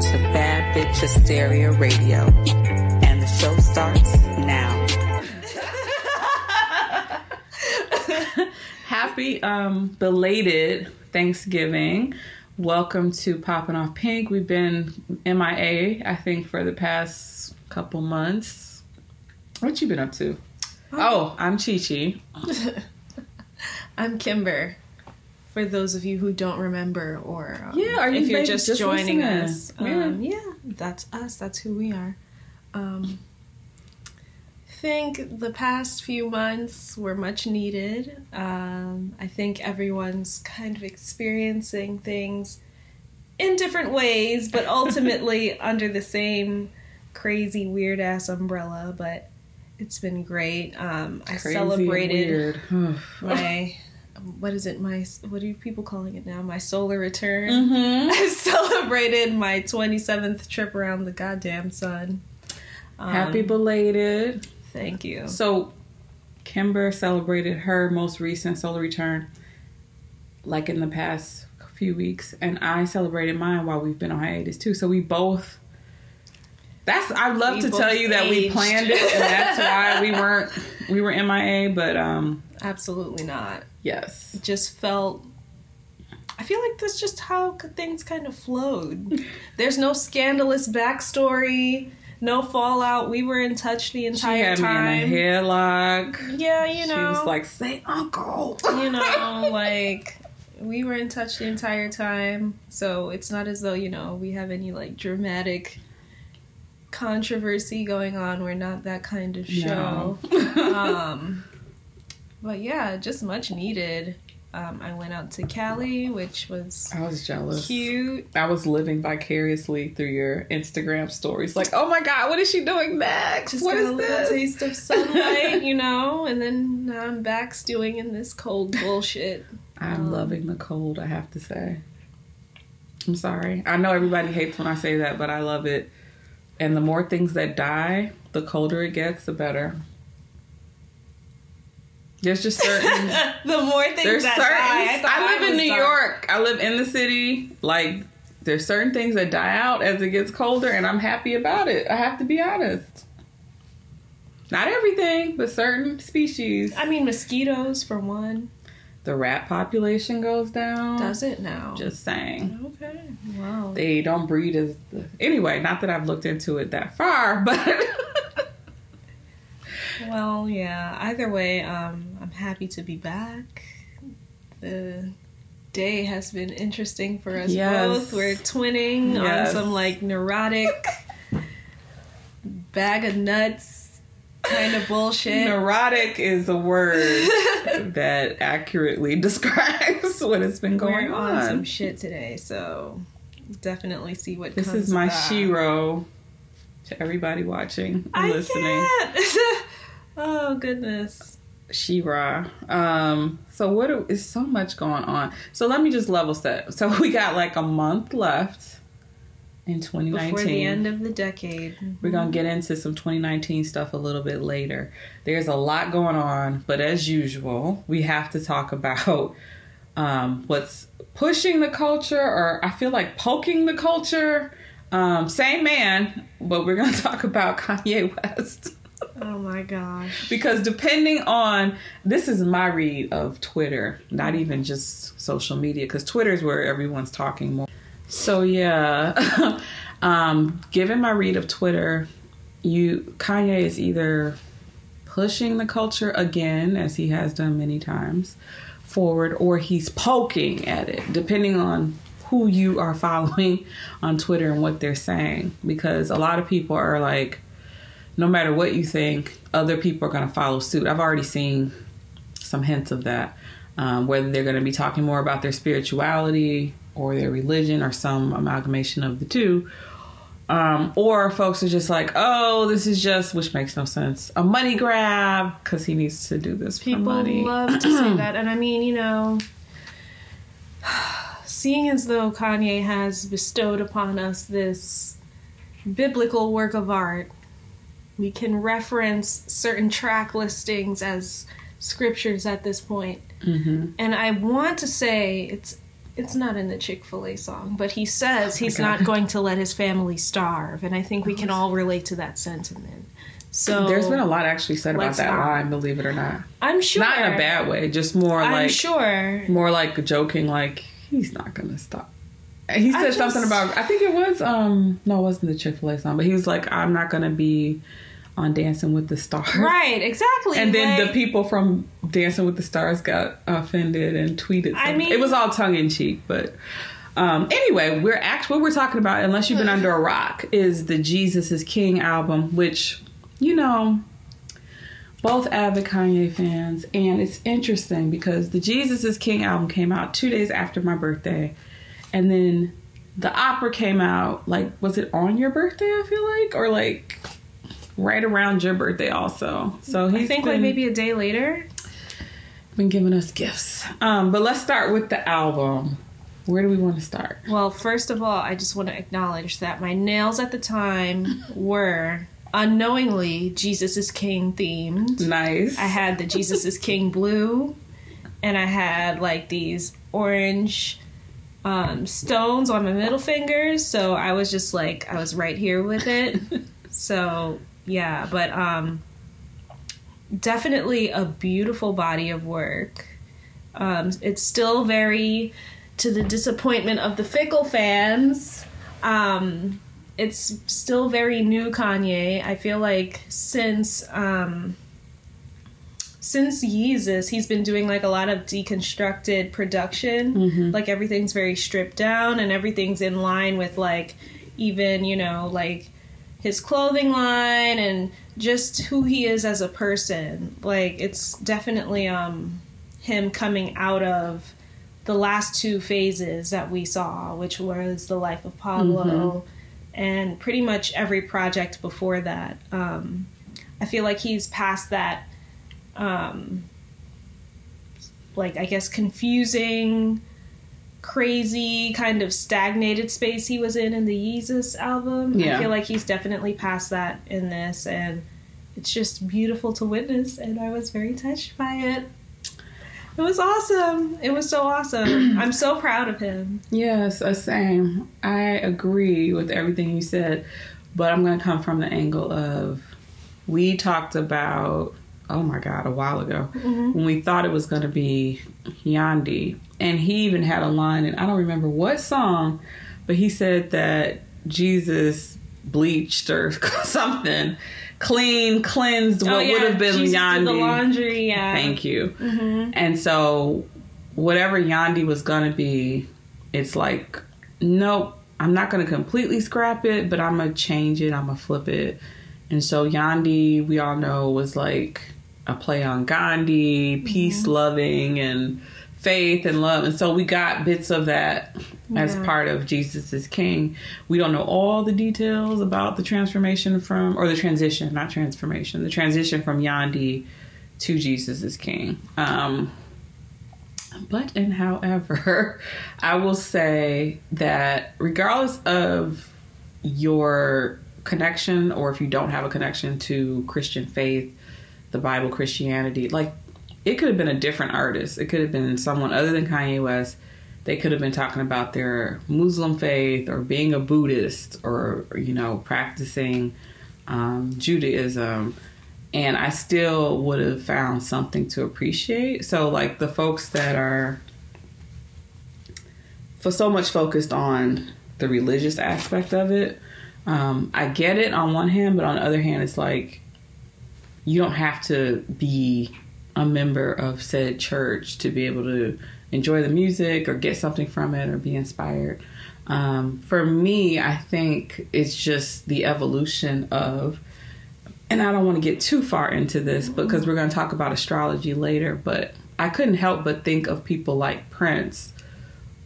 listening to Bad Bitch Hysteria Radio, and the show starts now. Happy belated Thanksgiving. Welcome to Poppin' Off Pink. We've been MIA, I think, for the past couple months. What you been up to? Oh, I'm Chi-Chi. I'm Kimber. For those of you who don't remember, or if you're just joining us, that's us. That's who we are. I think the past few months were much needed. I think everyone's kind of experiencing things in different ways, but ultimately under the same crazy, weird-ass umbrella, but it's been great. I celebrated my... what are people calling it now? My solar return. Mm-hmm. I celebrated my 27th trip around the goddamn sun. Happy belated. Thank you. So, Kimber celebrated her most recent solar return, like in the past few weeks, and I celebrated mine while we've been on hiatus too. So we both. I'd love to tell you that we planned it, and that's why we were MIA, but absolutely not. Yes. I feel like that's just how things kind of flowed. There's no scandalous backstory, no fallout. We were in touch the entire time. She had me in a headlock. Yeah, you know. She was like, say uncle. You know, like, we were in touch the entire time. So it's not as though, you know, we have any, like, dramatic controversy going on. We're not that kind of show. No. But yeah, just much needed. I went out to Cali, which was... I was jealous. Cute. I was living vicariously through your Instagram stories. Like, oh my God, what is she doing next? Just what is this? Just got a little taste of sunlight, you know? And then now I'm back stewing in this cold bullshit. I'm loving the cold, I have to say. I'm sorry. I know everybody hates when I say that, but I love it. And the more things that die, the colder it gets, the better. There's just certain... the more things there's that certain, die. I live in New York. I live in the city. Like, there's certain things that die out as it gets colder, and I'm happy about it. I have to be honest. Not everything, but certain species. I mean, mosquitoes, for one. The rat population goes down. Does it now? Just saying. Okay. Wow. They don't breed as... Anyway, not that I've looked into it that far, but... Well, yeah. Either way, I'm happy to be back. The day has been interesting for us both. We're twinning on some, like, neurotic bag of nuts kind of bullshit. Neurotic is a word that accurately describes what has been going on. We're on some shit today, so definitely see what this comes about. This is my shiro to everybody watching and listening. Can't. Oh, goodness. She-Ra. So what is so much going on? So let me just level set. So we got like a month left in 2019. Before the end of the decade. We're going to get into some 2019 stuff a little bit later. There's a lot going on, but as usual, we have to talk about what's pushing the culture, or I feel like poking the culture. Same man, but we're going to talk about Kanye West. Oh my gosh. Because depending on, this is my read of Twitter, not even just social media, because Twitter is where everyone's talking more. So yeah, given my read of Twitter, Kanye is either pushing the culture again, as he has done many times, forward, or he's poking at it, depending on who you are following on Twitter and what they're saying. Because a lot of people are like, no matter what you think, other people are going to follow suit. I've already seen some hints of that, whether they're going to be talking more about their spirituality or their religion or some amalgamation of the two. Or folks are just like, oh, this is just, which makes no sense, a money grab because he needs to do this for money. People love to say that. And I mean, you know, seeing as though Kanye has bestowed upon us this biblical work of art, we can reference certain track listings as scriptures at this point. Mm-hmm. And I want to say it's It's not in the Chick-fil-A song, but he says he's not going to let his family starve, and I think we can all relate to that sentiment. So there's been a lot actually said about that line, believe it or not. I'm sure. Not in a bad way, just more like... I'm sure. More like joking, like, he's not going to stop. He said something about... I think it was... no, it wasn't the Chick-fil-A song, but he was like, I'm not going to be... on Dancing with the Stars. Right, exactly. And then like, the people from Dancing with the Stars got offended and tweeted something. I mean, it was all tongue-in-cheek, but anyway, we're actually what we're talking about, unless you've been under a rock, is the Jesus is King album, which, you know, both avid Kanye fans, and it's interesting because the Jesus is King album came out 2 days after my birthday, and then the opera came out, like, was it on your birthday, I feel like? Or like... right around your birthday also. So he's I think been, like maybe a day later. Been giving us gifts. But let's start with the album. Where do we want to start? Well, first of all, I just want to acknowledge that my nails at the time were unknowingly Jesus is King themed. Nice. I had the Jesus is King blue, and I had like these orange stones on my middle fingers. So I was just like, I was right here with it. So... yeah, but definitely a beautiful body of work. It's still very to the disappointment of the fickle fans. It's still very new Kanye. I feel like since Yeezus, he's been doing like a lot of deconstructed production. Mm-hmm. Like everything's very stripped down and everything's in line with like even, you know, like his clothing line and just who he is as a person. Like, it's definitely him coming out of the last two phases that we saw, which was The Life of Pablo mm-hmm. and pretty much every project before that. I feel like he's past that, like, I guess confusing... crazy kind of stagnated space he was in the Yeezus album. Yeah. I feel like he's definitely past that in this, and it's just beautiful to witness, and I was very touched by it. It was awesome. It was so awesome. I'm so proud of him. Yes, same. I agree with everything you said, but I'm going to come from the angle of we talked about oh my God, a while ago, mm-hmm. when we thought it was going to be Yandi. And he even had a line, and I don't remember what song, but he said that Jesus bleached or something, cleansed what would have been Jesus Yandi. Did the laundry, yeah. Thank you. Mm-hmm. And so whatever Yandi was going to be, it's like, nope, I'm not going to completely scrap it, but I'm going to change it. I'm going to flip it. And so Yandi, we all know, was like a play on Gandhi, peace loving and faith and love. And so we got bits of that as part of Jesus is King. We don't know all the details about the transformation from, or the transition, not transformation, the transition from Yandi to Jesus is King. But and however, I will say that regardless of your connection, or if you don't have a connection to Christian faith, the Bible, Christianity, like it could have been a different artist. It could have been someone other than Kanye West. They could have been talking about their Muslim faith or being a Buddhist or, you know, practicing Judaism. And I still would have found something to appreciate. So like the folks that are for so much focused on the religious aspect of it, I get it on one hand, but on the other hand, it's like you don't have to be a member of said church to be able to enjoy the music or get something from it or be inspired. For me, I think it's just the evolution of, and I don't want to get too far into this because we're going to talk about astrology later, but I couldn't help but think of people like Prince,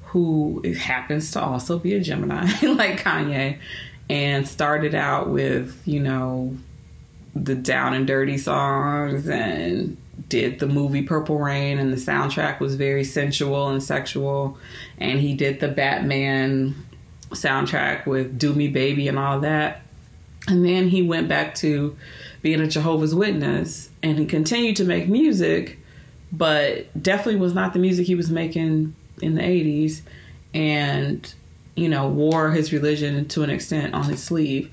who happens to also be a Gemini, like Kanye. And started out with, you know, the down and dirty songs and did the movie Purple Rain. And the soundtrack was very sensual and sexual. And he did the Batman soundtrack with Do Me Baby and all that. And then he went back to being a Jehovah's Witness. And he continued to make music, but definitely was not the music he was making in the 80s and, you know, wore his religion to an extent on his sleeve.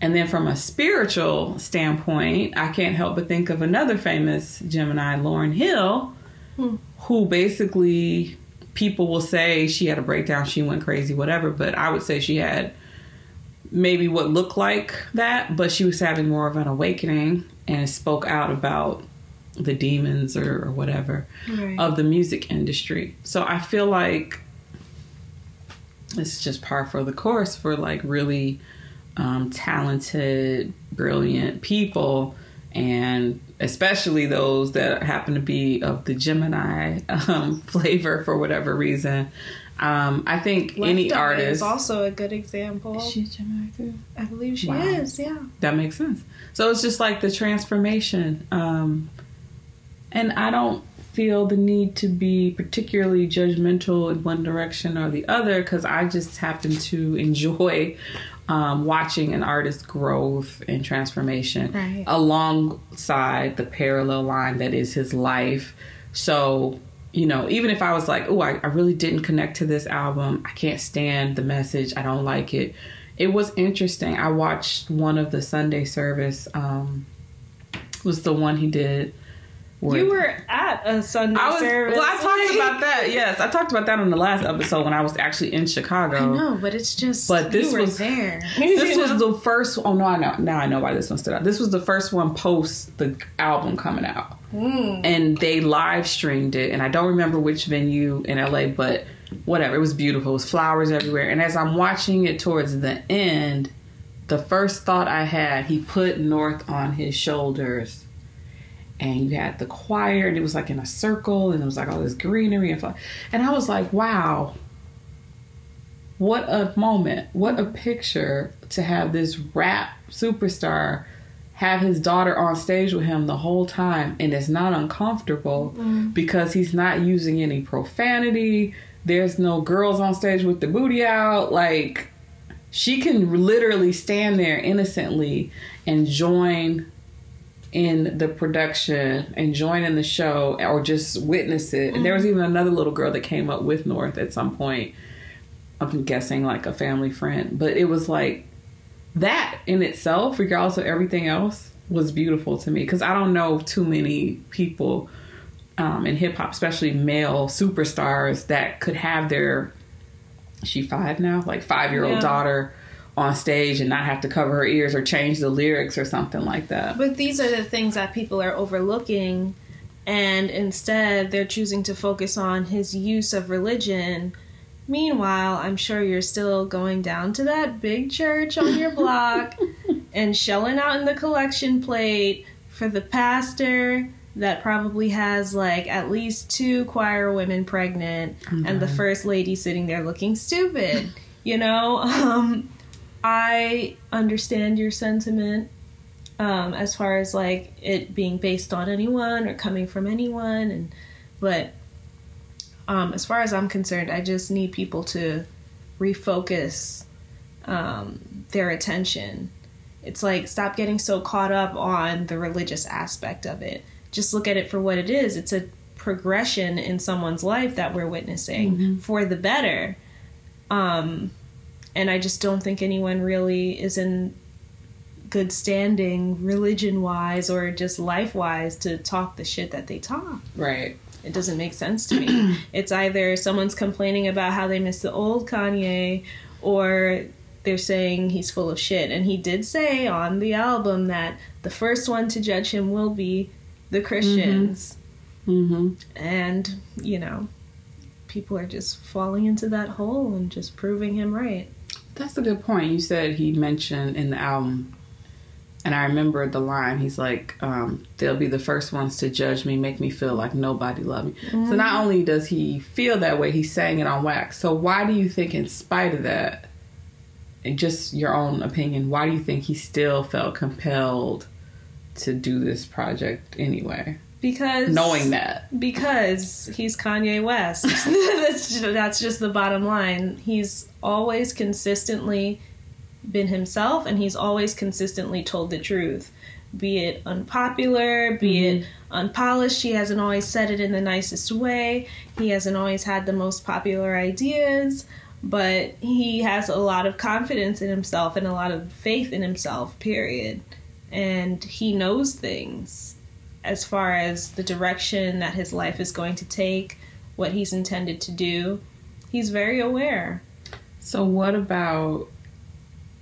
And then from a spiritual standpoint, I can't help but think of another famous Gemini, Lauryn Hill, who basically people will say she had a breakdown, she went crazy, whatever. But I would say she had maybe what looked like that, but she was having more of an awakening and spoke out about the demons or whatever of the music industry. So I feel like it's just par for the course for like really talented, brilliant people, and especially those that happen to be of the Gemini flavor for whatever reason. I think Left any artist is also a good example. Is she Gemini too? I believe she is. Yeah, that makes sense. So it's just like the transformation, and I don't feel the need to be particularly judgmental in one direction or the other, because I just happen to enjoy watching an artist's growth and transformation alongside the parallel line that is his life. So, you know, even if I was like, oh, I really didn't connect to this album, I can't stand the message, I don't like it. It was interesting. I watched one of the Sunday service, was the one he did. You were at a Sunday service. Well, I talked about that. Yes, I talked about that on the last episode when I was actually in Chicago. I know, but it's just. But this you was were there. This was the first. Oh no, I know now. I know why this one stood out. This was the first one post the album coming out, and they live streamed it. And I don't remember which venue in LA, but whatever. It was beautiful. It was flowers everywhere. And as I'm watching it towards the end, the first thought I had, he put North on his shoulders. And you had the choir, and it was like in a circle, and it was like all this greenery and fun. And I was like, wow, what a moment, what a picture to have this rap superstar have his daughter on stage with him the whole time, and it's not uncomfortable because he's not using any profanity. There's no girls on stage with the booty out. Like, she can literally stand there innocently and join in the production and join in the show or just witness it. And there was even another little girl that came up with North at some point, I'm guessing like a family friend, but it was like that in itself, regardless of everything else, was beautiful to me, because I don't know too many people in hip-hop, especially male superstars, that could have their five-year-old daughter on stage and not have to cover her ears or change the lyrics or something like that. But these are the things that people are overlooking, and instead they're choosing to focus on his use of religion. Meanwhile, I'm sure you're still going down to that big church on your block and shelling out in the collection plate for the pastor that probably has like at least 2 choir women pregnant and the first lady sitting there looking stupid. You know, I understand your sentiment as far as like it being based on anyone or coming from anyone, but as far as I'm concerned, I just need people to refocus their attention. It's like, stop getting so caught up on the religious aspect of it. Just look at it for what it is. It's a progression in someone's life that we're witnessing for the better. And I just don't think anyone really is in good standing religion-wise or just life-wise to talk the shit that they talk. Right. It doesn't make sense to me. It's either someone's complaining about how they miss the old Kanye, or they're saying he's full of shit. And he did say on the album that the first one to judge him will be the Christians. And, you know, people are just falling into that hole and just proving him right. That's a good point. You said he mentioned in the album, and I remember the line, he's like, they'll be the first ones to judge me, make me feel like nobody loved me. So not only does he feel that way, he's saying it on wax. So why do you think, in spite of that, and just your own opinion, why do you think he still felt compelled to do this project anyway? Because knowing that, because he's Kanye West. That's just the bottom line. He's always consistently been himself, and he's always consistently told the truth. be it unpopular, be it unpolished. He hasn't always said it in the nicest way. He hasn't always had the most popular ideas, but he has a lot of confidence in himself and a lot of faith in himself, period. And he knows things as far as the direction that his life is going to take, what he's intended to do. He's very aware. So what about,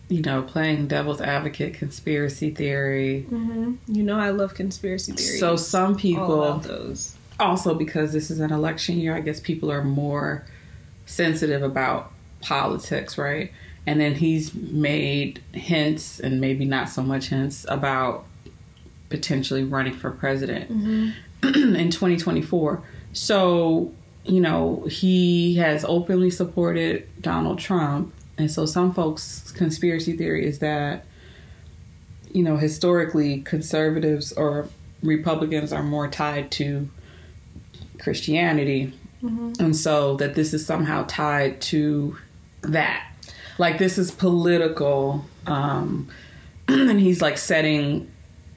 you know, playing devil's advocate, conspiracy theory? Mm-hmm. You know, I love conspiracy theories. So some people, all those. Also because this is an election year, I guess people are more sensitive about politics, right? And then he's made hints, and maybe not so much hints, about potentially running for president in 2024. So, you know, he has openly supported Donald Trump. And so some folks' conspiracy theory is that, you know, historically conservatives or Republicans are more tied to Christianity. Mm-hmm. And so that this is somehow tied to that. Like, this is political, and he's, like, setting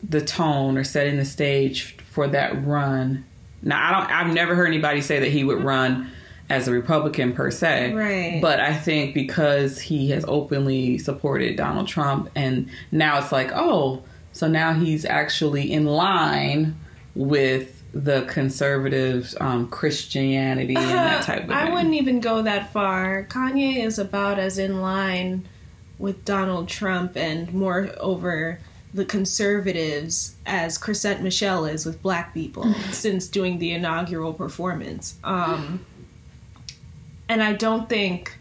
the tone or setting the stage for that run. Now, I've never heard anybody say that he would run as a Republican per se. Right. But I think because he has openly supported Donald Trump, and now it's like, oh, so now he's actually in line with the conservatives, Christianity, and that type of thing. I wouldn't even go that far. Kanye is about as in line with Donald Trump and more over the conservatives as Chrisette Michele is with black people since doing the inaugural performance. And I don't think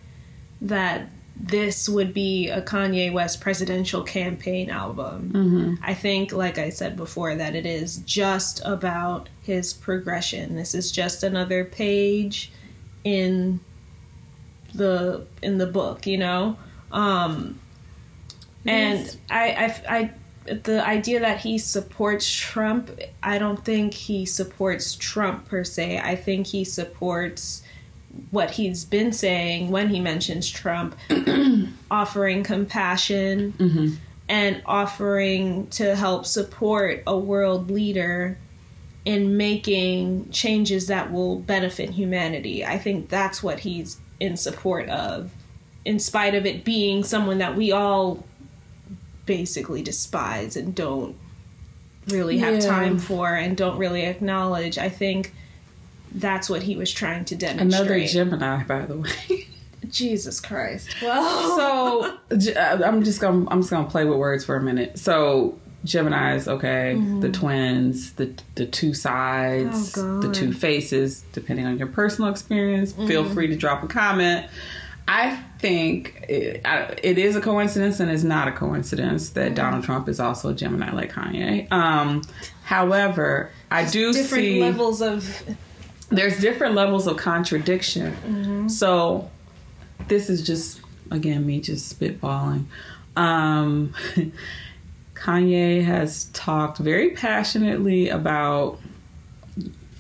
that this would be a Kanye West presidential campaign album. Mm-hmm. I think, like I said before, that it is just about his progression. This is just another page in the book, you know? Yes. And I the idea that he supports Trump, I don't think he supports Trump per se. I think he supports what he's been saying when he mentions Trump, offering compassion and offering to help support a world leader in making changes that will benefit humanity. I think that's what he's in support of, in spite of it being someone that we all basically despise and don't really have time for and don't really acknowledge. I think that's what he was trying to demonstrate. Another Gemini, by the way. Jesus Christ. Well, so I'm just gonna play with words for a minute. So Gemini's okay, the twins, the two sides, the two faces. Depending on your personal experience, feel free to drop a comment. I think it is a coincidence, and it's not a coincidence that Donald Trump is also a Gemini like Kanye. However, I do see different levels of. There's different levels of contradiction. So this is just, again, me just spitballing. Kanye has talked very passionately about,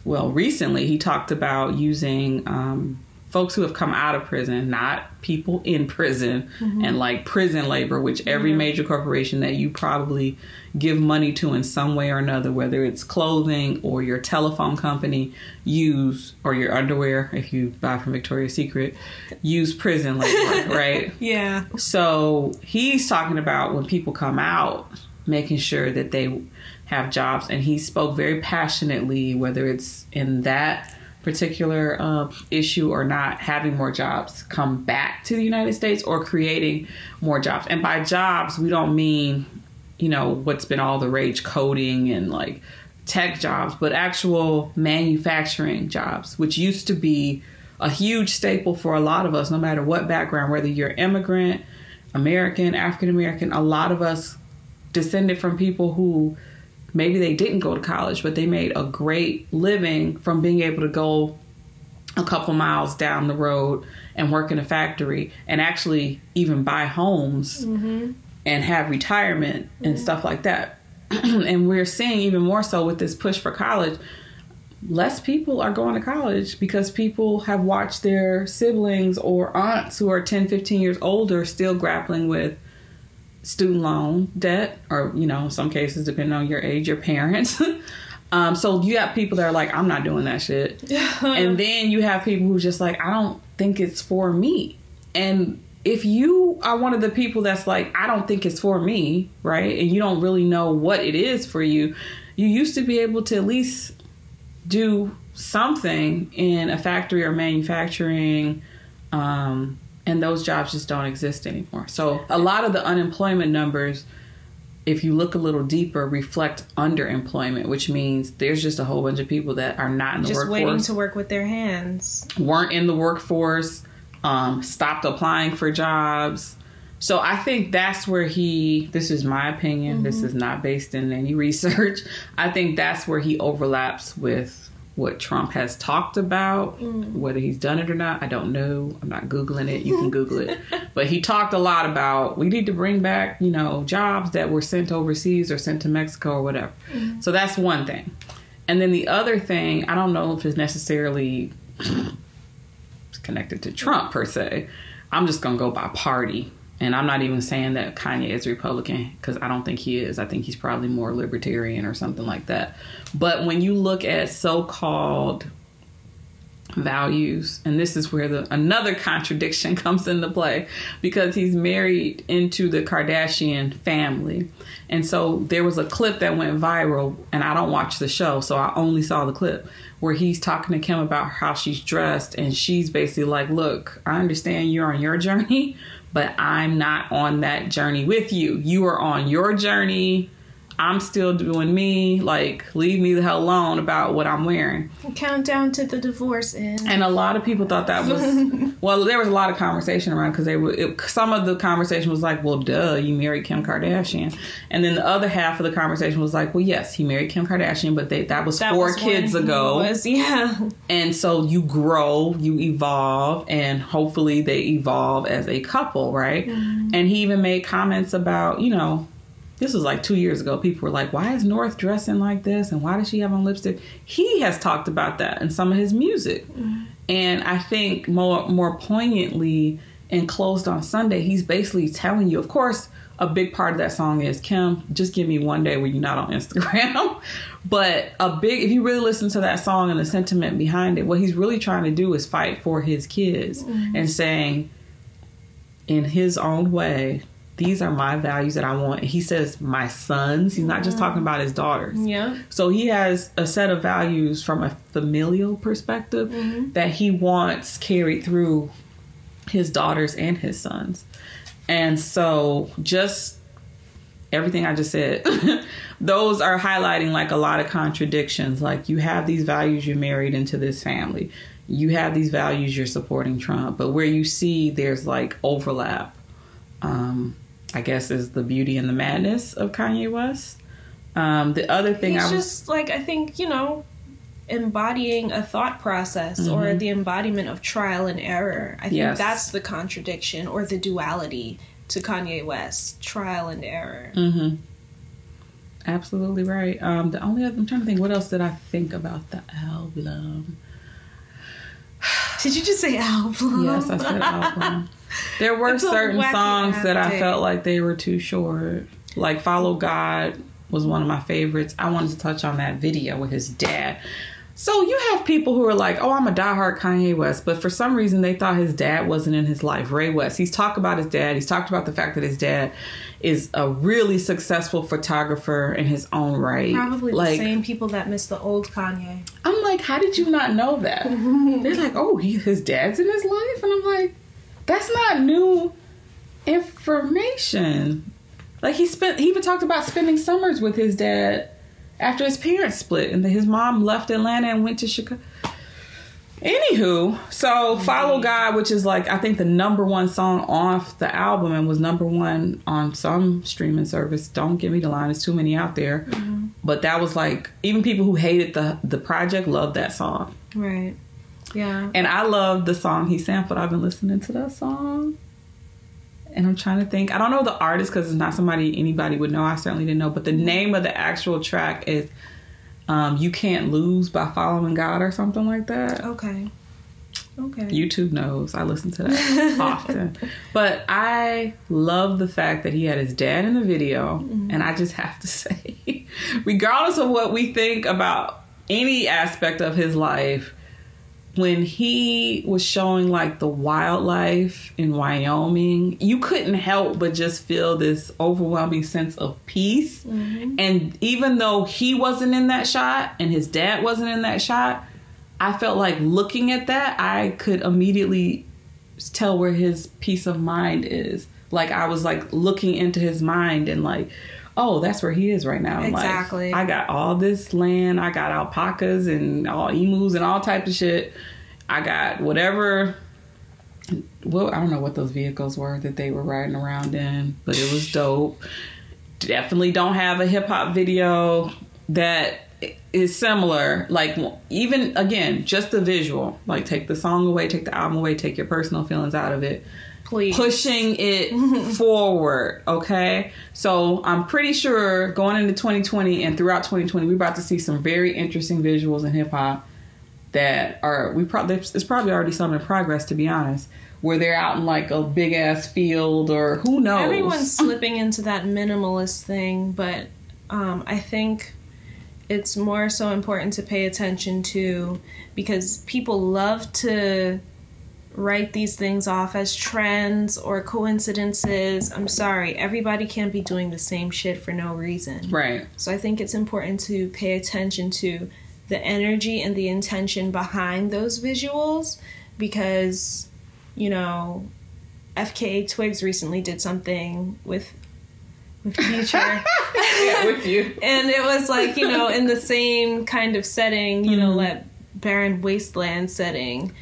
well, recently he talked about using folks who have come out of prison, not people in prison, and like prison labor, which every major corporation that you probably give money to in some way or another, whether it's clothing or your telephone company, use, or your underwear if you buy from Victoria's Secret, use prison labor, right? Yeah. So he's talking about when people come out, making sure that they have jobs. And he spoke very passionately, whether it's in that particular issue or not, having more jobs come back to the United States or creating more jobs. And by jobs, we don't mean, you know, what's been all the rage, coding and like tech jobs, but actual manufacturing jobs, which used to be a huge staple for a lot of us, no matter what background, whether you're immigrant, American, African American, a lot of us descended from people who maybe they didn't go to college, but they made a great living from being able to go a couple miles down the road and work in a factory and actually even buy homes and have retirement and stuff like that. And we're seeing even more so with this push for college, less people are going to college because people have watched their siblings or aunts who are 10, 15 years older still grappling with student loan debt, or, you know, in some cases, depending on your age, your parents. So you have people that are like, I'm not doing that shit. And then you have people who just like, I don't think it's for me. And if you are one of the people that's like, I don't think it's for me, right? And you don't really know what it is for you. You used to be able to at least do something in a factory or manufacturing, and those jobs just don't exist anymore. So a lot of the unemployment numbers, if you look a little deeper, reflect underemployment, which means there's just a whole bunch of people that are not in the workforce. Just waiting to work with their hands. Weren't in the workforce, stopped applying for jobs. So I think that's where this is my opinion, mm-hmm. this is not based in any research. I think that's where he overlaps with what Trump has talked about, whether he's done it or not. I don't know. I'm not Googling it. You can Google it. But he talked a lot about, we need to bring back, you know, jobs that were sent overseas or sent to Mexico or whatever. Mm-hmm. So that's one thing. And then the other thing, I don't know if it's necessarily connected to Trump per se. I'm just going to go by party. And I'm not even saying that Kanye is Republican, because I don't think he is. I think he's probably more libertarian or something like that. But when you look at so-called values, and this is where another contradiction comes into play, because he's married into the Kardashian family. And so there was a clip that went viral, and I don't watch the show, so I only saw the clip, where he's talking to Kim about how she's dressed, and she's basically like, look, I understand you're on your journey, but I'm not on that journey with you. You are on your journey. I'm still doing me. Like, leave me the hell alone about what I'm wearing. Countdown to the divorce end. And a lot of people thought that was... well, there was a lot of conversation around, because some of the conversation was like, well, duh, you married Kim Kardashian. And then the other half of the conversation was like, well, yes, he married Kim Kardashian, but that was four kids ago. And so you grow, you evolve, and hopefully they evolve as a couple, right? Mm-hmm. And he even made comments about, you know... This was like 2 years ago. People were like, why is North dressing like this? And why does she have on lipstick? He has talked about that in some of his music. Mm-hmm. And I think more poignantly in Closed on Sunday, he's basically telling you, of course, a big part of that song is, Kim, just give me one day where you're not on Instagram. But if you really listen to that song and the sentiment behind it, what he's really trying to do is fight for his kids, mm-hmm. and saying, in his own way, these are my values that I want. He says my sons. He's not just talking about his daughters. Yeah. So he has a set of values from a familial perspective, mm-hmm. that he wants carried through his daughters and his sons. And so just everything I just said, those are highlighting like a lot of contradictions. Like, you have these values, you're married into this family. You have these values, you're supporting Trump. But where you see there's like overlap, I guess, is the beauty and the madness of Kanye West. The other thing I think, you know, embodying a thought process, mm-hmm. or the embodiment of trial and error. I think that's the contradiction or the duality to Kanye West, trial and error. Mm-hmm. Absolutely right. I'm trying to think, what else did I think about the album? Did you just say album? Yes, I said album. There were certain songs that I felt like they were too short. Like, Follow God was one of my favorites. I wanted to touch on that video with his dad. So you have people who are like, oh, I'm a diehard Kanye West, but for some reason they thought his dad wasn't in his life. Ray West, he's talked about his dad. He's talked about the fact that his dad is a really successful photographer in his own right. Probably like, the same people that miss the old Kanye. I'm like, how did you not know that? They're like, oh, his dad's in his life? And I'm like, that's not new information. Like, he even talked about spending summers with his dad after his parents split, and then his mom left Atlanta and went to Chicago. Anywho, so Follow God, which is like, I think the number one song off the album and was number one on some streaming service. Don't give me the line, there's too many out there. Mm-hmm. But that was like, even people who hated the project loved that song. Right. Yeah. And I love the song he sampled. I've been listening to that song. And I'm trying to think. I don't know the artist because it's not somebody anybody would know. I certainly didn't know. But the name of the actual track is You Can't Lose by Following God or something like that. Okay. Okay. YouTube knows. I listen to that often. But I love the fact that he had his dad in the video. Mm-hmm. And I just have to say, regardless of what we think about any aspect of his life, when he was showing like the wildlife in Wyoming, you couldn't help but just feel this overwhelming sense of peace. Mm-hmm. And even though he wasn't in that shot and his dad wasn't in that shot, I felt like looking at that, I could immediately tell where his peace of mind is. Like I was like looking into his mind and like, oh, that's where he is right now. Exactly. Like, I got all this land. I got alpacas and all emus and all types of shit. I got whatever. Well, I don't know what those vehicles were that they were riding around in, but it was dope. Definitely don't have a hip hop video that is similar. Like even again, just the visual, like take the song away, take the album away, take your personal feelings out of it. Please. Pushing it forward, okay? So I'm pretty sure going into 2020 and throughout 2020, we're about to see some very interesting visuals in hip hop that are it's probably already some in progress, to be honest, where they're out in like a big ass field or who knows. Everyone's slipping into that minimalist thing, but I think it's more so important to pay attention to because people love to write these things off as trends or coincidences. I'm sorry, everybody can't be doing the same shit for no reason. Right. So I think it's important to pay attention to the energy and the intention behind those visuals because, you know, FKA Twigs recently did something with Future. Yeah, with you. And it was like, you know, in the same kind of setting, you know, that barren wasteland setting.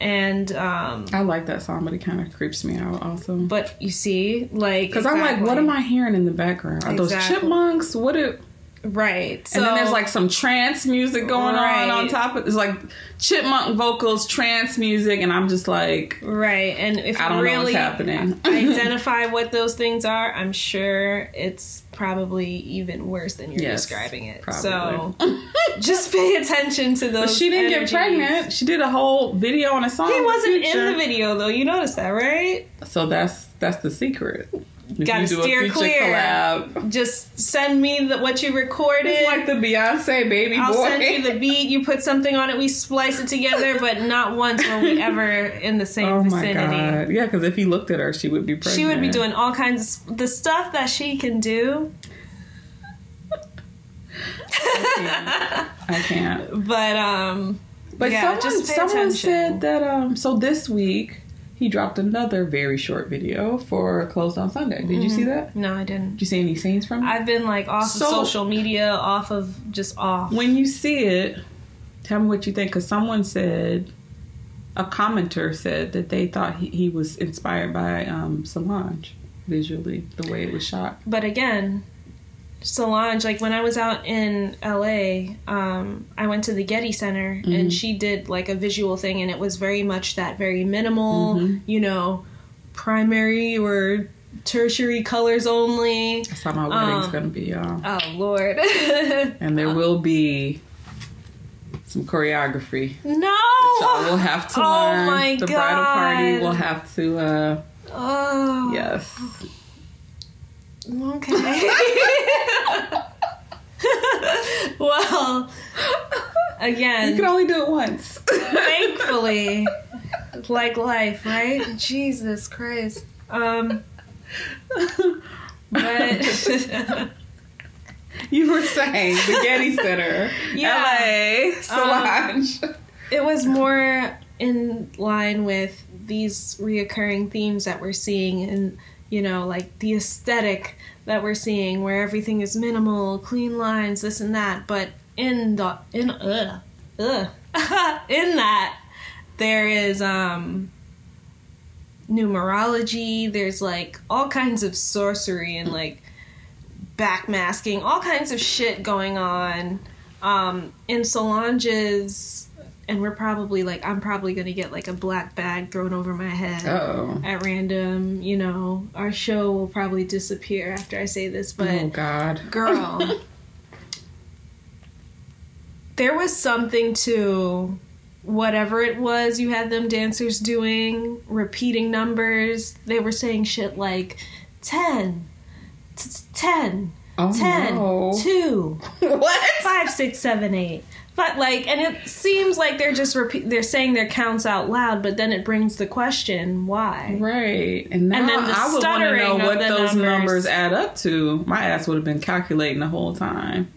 And I like that song, but it kind of creeps me out also. But you see, like, because exactly. I'm like, what am I hearing in the background? Are those chipmunks? Right. And so, then there's like some trance music going on top of it's like chipmunk vocals, trance music, and I'm just like, right. And if I don't really know what's happening, identify what those things are. I'm sure it's probably even worse than you're describing it. Probably. So just pay attention to those. But she didn't get pregnant. She did a whole video on a song. He wasn't in the video though. You noticed that, right? So that's the secret. Gotta steer clear. Collab. Just send me what you recorded. It's like the Beyonce baby boy. I'll send you the beat. You put something on it. We splice it together, but not once were we ever in the same vicinity. Oh my God. Yeah, because if he looked at her, she would be pregnant. She would be doing all kinds of the stuff that she can do. I can't. But yeah, someone said that. So this week, he dropped another very short video for Closed on Sunday. Did you see that? No, I didn't. Did you see any scenes from it? I've been like off of social media, off. When you see it, tell me what you think. Because someone said, a commenter said that they thought he was inspired by Solange visually, the way it was shot. But again, Solange, like when I was out in LA, I went to the Getty Center and she did like a visual thing and it was very much that very minimal, you know, primary or tertiary colors only. That's how my wedding's going to be, y'all. Oh, Lord. And there will be some choreography. No! That y'all will have to learn. My God. The bridal party will have to, yes. Okay. Well, again, you can only do it once. Thankfully, like life, right? Jesus Christ. But you were saying the Getty Center, LA, Solange. It was more in line with these reoccurring themes that we're seeing in, you know, like the aesthetic that we're seeing where everything is minimal, clean lines, this and that. But in that there is numerology, there's like all kinds of sorcery and like backmasking, all kinds of shit going on. In Solange's, and we're probably like, I'm probably going to get like a black bag thrown over my head at random. You know, our show will probably disappear after I say this, but oh God, girl, there was something to whatever it was you had them dancers doing, repeating numbers. They were saying shit like 10, 10, oh, 10, no. 2, what? 5, 6, 7, 8. But like, and it seems like they're just they're saying their counts out loud, but then it brings the question, why? Right. And now and then I would want to know what those numbers add up to. My ass would have been calculating the whole time.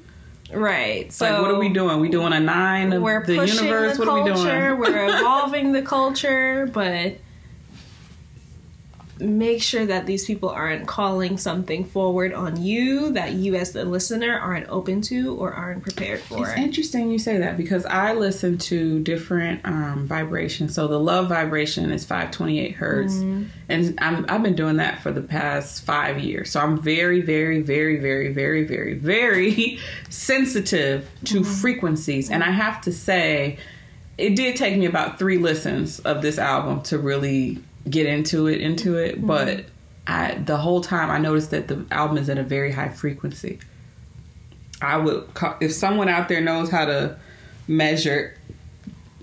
Right. So like, what are we doing? We doing a 9 of the universe? What are we doing? We're evolving the culture, but make sure that these people aren't calling something forward on you that you as the listener aren't open to or aren't prepared for. It's interesting you say that because I listen to different vibrations. So the love vibration is 528 hertz. Mm-hmm. And I've been doing that for the past 5 years. So I'm very, very, very, very, very, very, very sensitive to mm-hmm. frequencies. Mm-hmm. And I have to say, it did take me about 3 listens of this album to really get into it mm-hmm. but the whole time I noticed that the album is at a very high frequency. I would, if someone out there knows how to measure,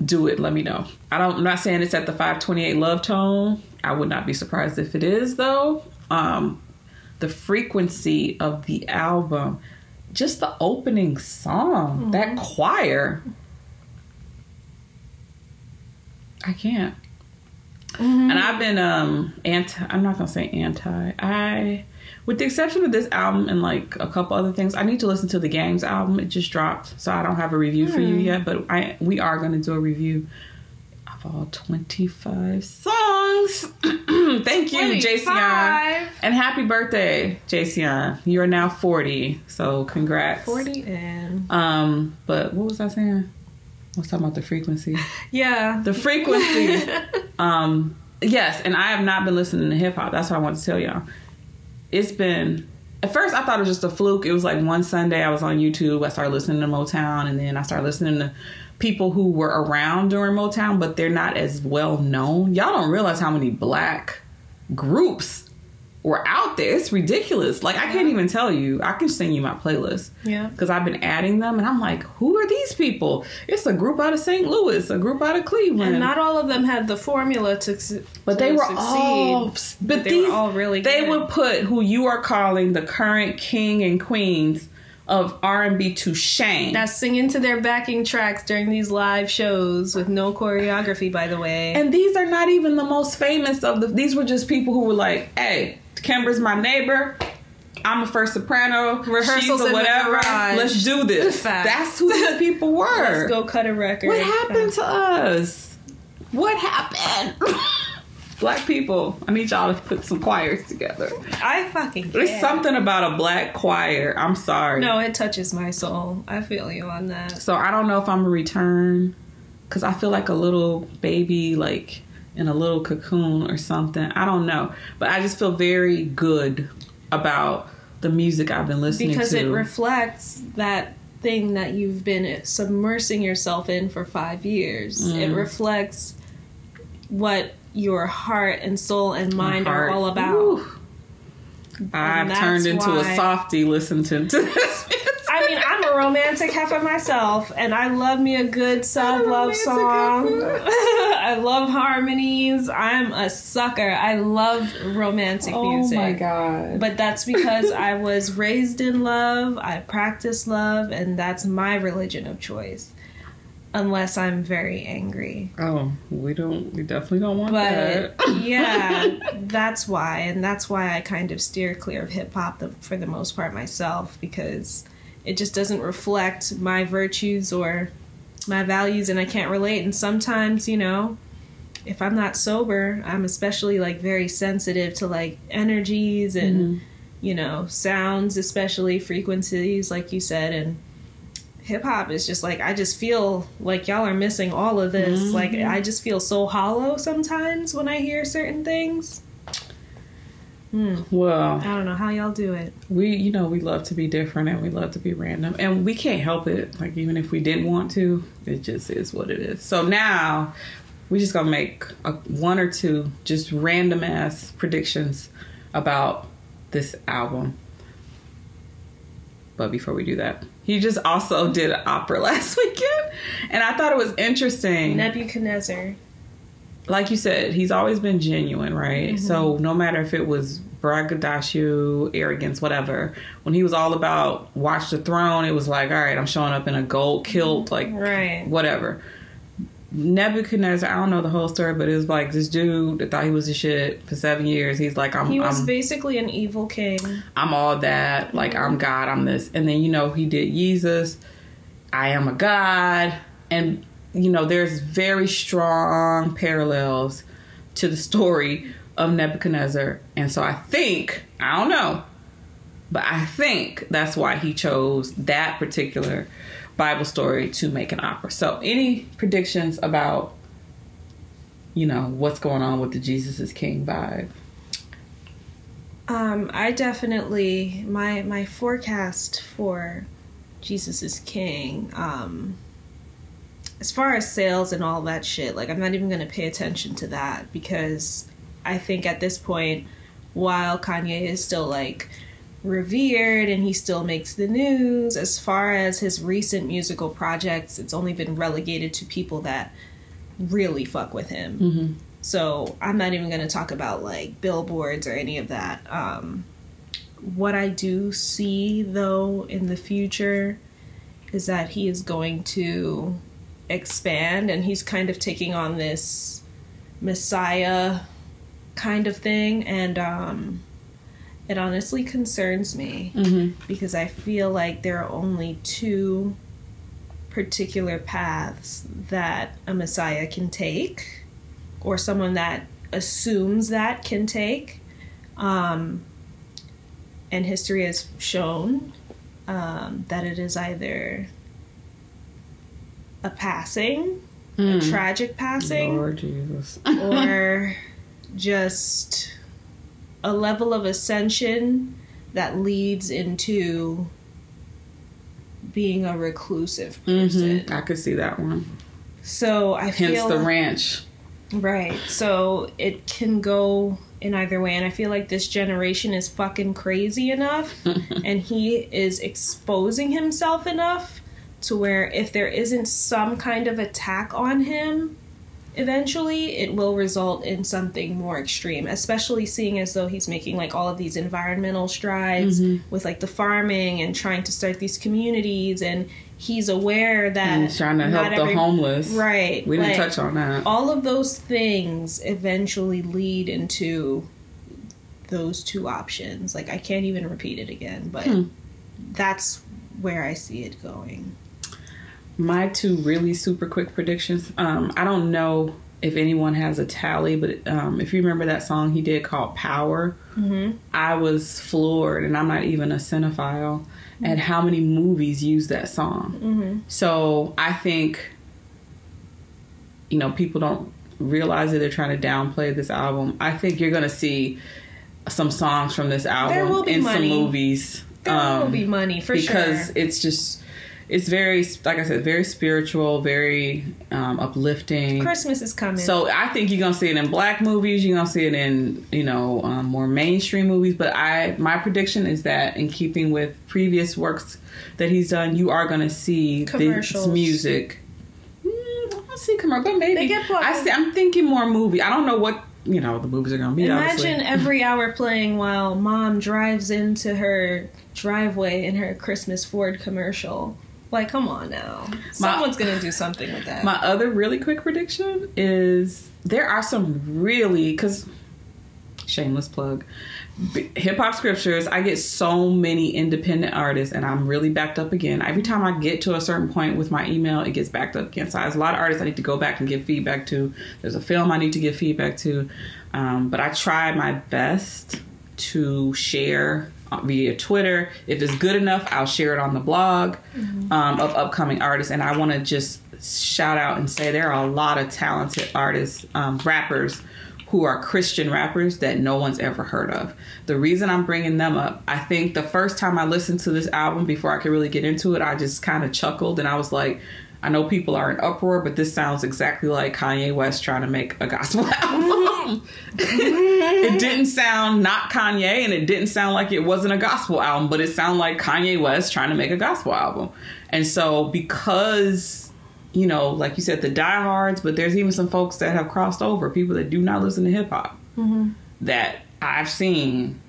do it, let me know. I'm not saying it's at the 528 love tone. I would not be surprised if it is, though. The frequency of the album, just the opening song, mm-hmm. that choir, I can't. Mm-hmm. And I've been I'm not going to say anti. With the exception of this album and like a couple other things, I need to listen to the Games album. It just dropped, so I don't have a review for you yet. But we are going to do a review of all 25 songs. Thank you, Jaycion. And happy birthday, Jaycion. You are now 40, so congrats. 40 and... but what was I saying? I was talking about the frequency. Yeah. The frequency. Yes, and I have not been listening to hip-hop. That's what I want to tell y'all. It's been... At first, I thought it was just a fluke. It was like one Sunday I was on YouTube. I started listening to Motown, and then I started listening to people who were around during Motown, but they're not as well known. Y'all don't realize how many black groups were out there. It's ridiculous. Like, I can't even tell you. I can send you my playlist. Yeah. Because I've been adding them, and I'm like, who are these people? It's a group out of St. Louis, a group out of Cleveland. And not all of them had the formula to succeed, but they were all really good. They would put who you are calling the current king and queens of R&B to shame. That's singing to their backing tracks during these live shows with no choreography, by the way. And these are not even the most famous of the... These were just people who were like, hey... Kimber's my neighbor. I'm a first soprano. Rehearsals or whatever. Let's do this. That's who these people were. Let's go cut a record. What happened to us? What happened? Black people. I need y'all to put some choirs together. I fucking can't. There's something about a black choir. I'm sorry. No, it touches my soul. I feel you on that. So I don't know if I'm a return because I feel like a little baby, like... in a little cocoon or something. I don't know. But I just feel very good about the music I've been listening to. Because it reflects that thing that you've been submersing yourself in for 5 years. Mm. It reflects what your heart and soul and mind are all about. Ooh. I've turned into a softie listening to this music. I mean, I'm a romantic heifer myself, and I love me a good sad love song. I love harmonies. I'm a sucker. I love romantic music. Oh my God. But that's because I was raised in love, I practice love, and that's my religion of choice. Unless I'm very angry. Oh, we definitely don't want that. But yeah, that's why. And that's why I kind of steer clear of hip hop for the most part myself, because it just doesn't reflect my virtues or my values, and I can't relate. And sometimes, you know, if I'm not sober, I'm especially like very sensitive to like energies and, you know, sounds, especially frequencies, like you said. And hip hop is just like, I just feel like y'all are missing all of this. Mm-hmm. Like, I just feel so hollow sometimes when I hear certain things. Well, I don't know how y'all do it. We love to be different, and we love to be random, and we can't help it. Like, even if we didn't want to, it just is what it is. So now we're just gonna make one or two just random ass predictions about this album. But before we do that, he just also did an opera last weekend. And I thought it was interesting. Nebuchadnezzar. Like you said, he's always been genuine, right? Mm-hmm. So no matter if it was braggadocio, arrogance, whatever, when he was all about watch the throne, it was like, all right, I'm showing up in a gold kilt, like right. whatever. Nebuchadnezzar, I don't know the whole story, but it was like this dude that thought he was the shit for 7 years. He's like, He was basically an evil king. I'm all that. Like, I'm God. I'm this. And then, you know, he did Yeezus. I am a God. And, you know, there's very strong parallels to the story of Nebuchadnezzar. And so I think, I don't know, but I think that's why he chose that particular Bible story to make an opera. So any predictions about, you know, what's going on with the Jesus is King vibe? I definitely, my forecast for Jesus is King, as far as sales and all that shit, like I'm not even going to pay attention to that, because I think at this point, while Kanye is still like revered and he still makes the news, as far as his recent musical projects, it's only been relegated to people that really fuck with him. Mm-hmm. So I'm not even going to talk about like billboards or any of that. What I do see though in the future is that he is going to expand, and he's kind of taking on this Messiah kind of thing, and it honestly concerns me, mm-hmm. because I feel like there are only two particular paths that a Messiah can take, or someone that assumes that can take. And history has shown that it is either a passing, a tragic passing, Lord Jesus. or just a level of ascension that leads into being a reclusive person. Mm-hmm. I could see that one. So I feel... Hence the ranch. Right. So it can go in either way. And I feel like this generation is fucking crazy enough. and he is exposing himself enough to where if there isn't some kind of attack on him... Eventually, it will result in something more extreme, especially seeing as though he's making like all of these environmental strides mm-hmm. with like the farming and trying to start these communities. And he's aware that and trying to help the homeless. Right. We didn't touch on that. All of those things eventually lead into those two options. Like, I can't even repeat it again, but that's where I see it going. My two really super quick predictions. I don't know if anyone has a tally, but if you remember that song he did called Power, mm-hmm. I was floored, and I'm not even a cinephile, mm-hmm. at how many movies use that song. Mm-hmm. So I think, you know, people don't realize that they're trying to downplay this album. I think you're going to see some songs from this album in some movies. There will be money, for sure. Because it's just... It's very, like I said, very spiritual, very uplifting. Christmas is coming. So I think you're going to see it in black movies. You're going to see it in, you know, more mainstream movies. But my prediction is that in keeping with previous works that he's done, you are going to see this music. I don't see commercials, but maybe. They get plugged. I'm thinking more movie. I don't know what, you know, the movies are going to be. Imagine every hour playing while mom drives into her driveway in her Christmas Ford commercial. Like, come on now. Someone's going to do something with that. My other really quick prediction is there are some really, because, shameless plug, hip-hop scriptures, I get so many independent artists, and I'm really backed up again. Every time I get to a certain point with my email, it gets backed up again. So there's a lot of artists I need to go back and give feedback to. There's a film I need to give feedback to. But I try my best to share via Twitter. If it's good enough, I'll share it on the blog of upcoming artists. And I want to just shout out and say there are a lot of talented artists, rappers, who are Christian rappers that no one's ever heard of. The reason I'm bringing them up, I think the first time I listened to this album before I could really get into it, I just kind of chuckled and I was like, I know people are in uproar, but this sounds exactly like Kanye West trying to make a gospel album. It didn't sound not Kanye, and it didn't sound like it wasn't a gospel album, but it sounded like Kanye West trying to make a gospel album. And so because you know, like you said, the diehards, but there's even some folks that have crossed over, people that do not listen to hip hop, mm-hmm. that I've seen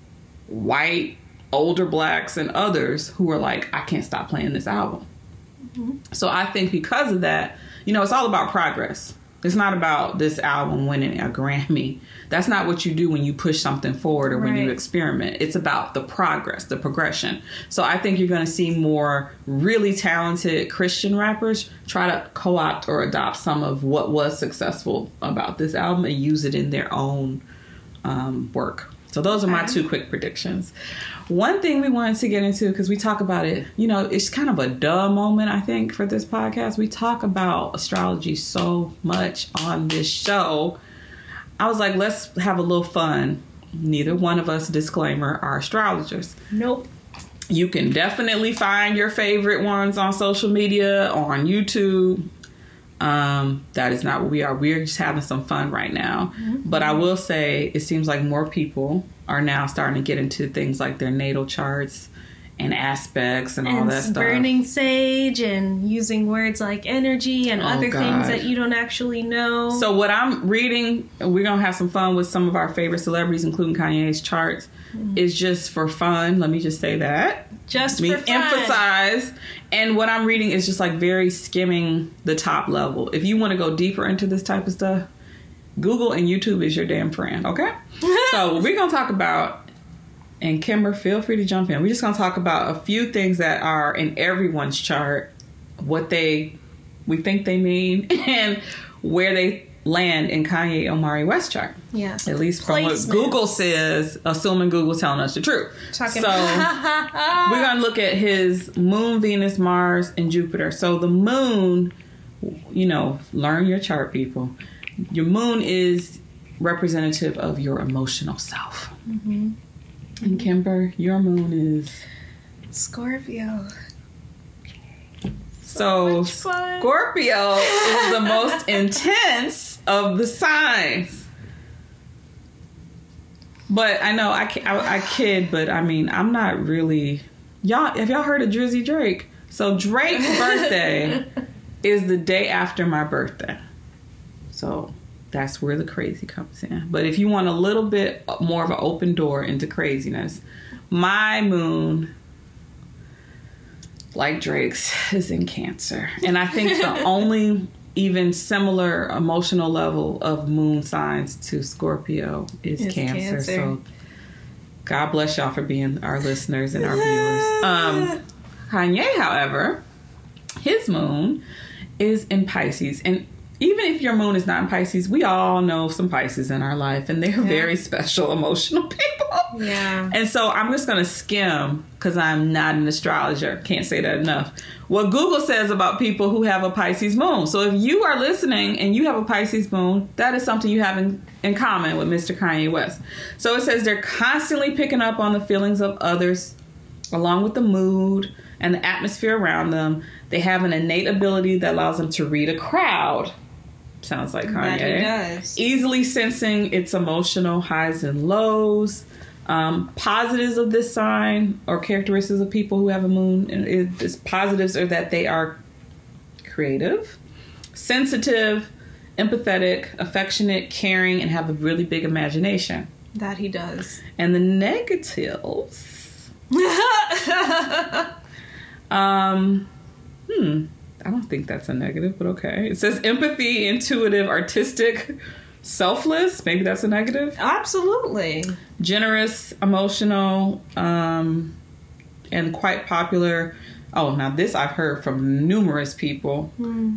white, older blacks and others who are like, I can't stop playing this album. Mm-hmm. So I think because of that, you know, it's all about progress. It's not about this album winning a Grammy. That's not what you do when you push something forward or when you experiment. It's about the progress, the progression. So I think you're going to see more really talented Christian rappers try to co-opt or adopt some of what was successful about this album and use it in their own work. So those are my two quick predictions. One thing we wanted to get into, because we talk about it, you know, it's kind of a duh moment, I think, for this podcast. We talk about astrology so much on this show. I was like, let's have a little fun. Neither one of us, disclaimer, are astrologers. Nope. You can definitely find your favorite ones on social media, on YouTube. That is not what we are. We're just having some fun right now. Mm-hmm. But I will say it seems like more people are now starting to get into things like their natal charts and aspects and all that stuff. Burning sage and using words like energy and things that you don't actually know. So what I'm reading, we're going to have some fun with some of our favorite celebrities, including Kanye's charts. Mm-hmm. It's just for fun. Let me just say that. Just emphasize. And what I'm reading is just like very skimming the top level. If you want to go deeper into this type of stuff, Google and YouTube is your damn friend. Okay. So we're going to talk about, and Kimber, feel free to jump in. We're just going to talk about a few things that are in everyone's chart, what we think they mean, and where they land in Kanye Omari West chart. Yes. At least from what Google says, assuming Google's telling us the truth. We're going to look at his moon, Venus, Mars, and Jupiter. So the moon, you know, learn your chart, people. Your moon is representative of your emotional self. Mm-hmm. And Kimber, your moon is Scorpio. So Scorpio is the most intense of the signs. But I know I kid, but I mean, I'm not really. Y'all, have y'all heard of Drizzy Drake? So Drake's birthday is the day after my birthday. So that's where the crazy comes in. But if you want a little bit more of an open door into craziness, my moon, like Drake's, is in Cancer. And I think the only even similar emotional level of moon signs to Scorpio is Cancer. So God bless y'all for being our listeners and our viewers. Kanye, however, his moon is in Pisces. And even if your moon is not in Pisces, we all know some Pisces in our life, and they're very special, emotional people. Yeah. And so I'm just going to skim, because I'm not an astrologer. Can't say that enough. What Google says about people who have a Pisces moon. So if you are listening and you have a Pisces moon, that is something you have in common with Mr. Kanye West. So it says they're constantly picking up on the feelings of others, along with the mood and the atmosphere around them. They have an innate ability that allows them to read a crowd. Sounds like Kanye. That he does. Easily sensing its emotional highs and lows. Positives of this sign, or characteristics of people who have a moon, is positives are that they are creative, sensitive, empathetic, affectionate, caring, and have a really big imagination. That he does. And the negatives. I don't think that's a negative, but okay. It says empathy, intuitive, artistic, selfless. Maybe that's a negative. Absolutely. Generous, emotional, and quite popular. Oh, now this I've heard from numerous people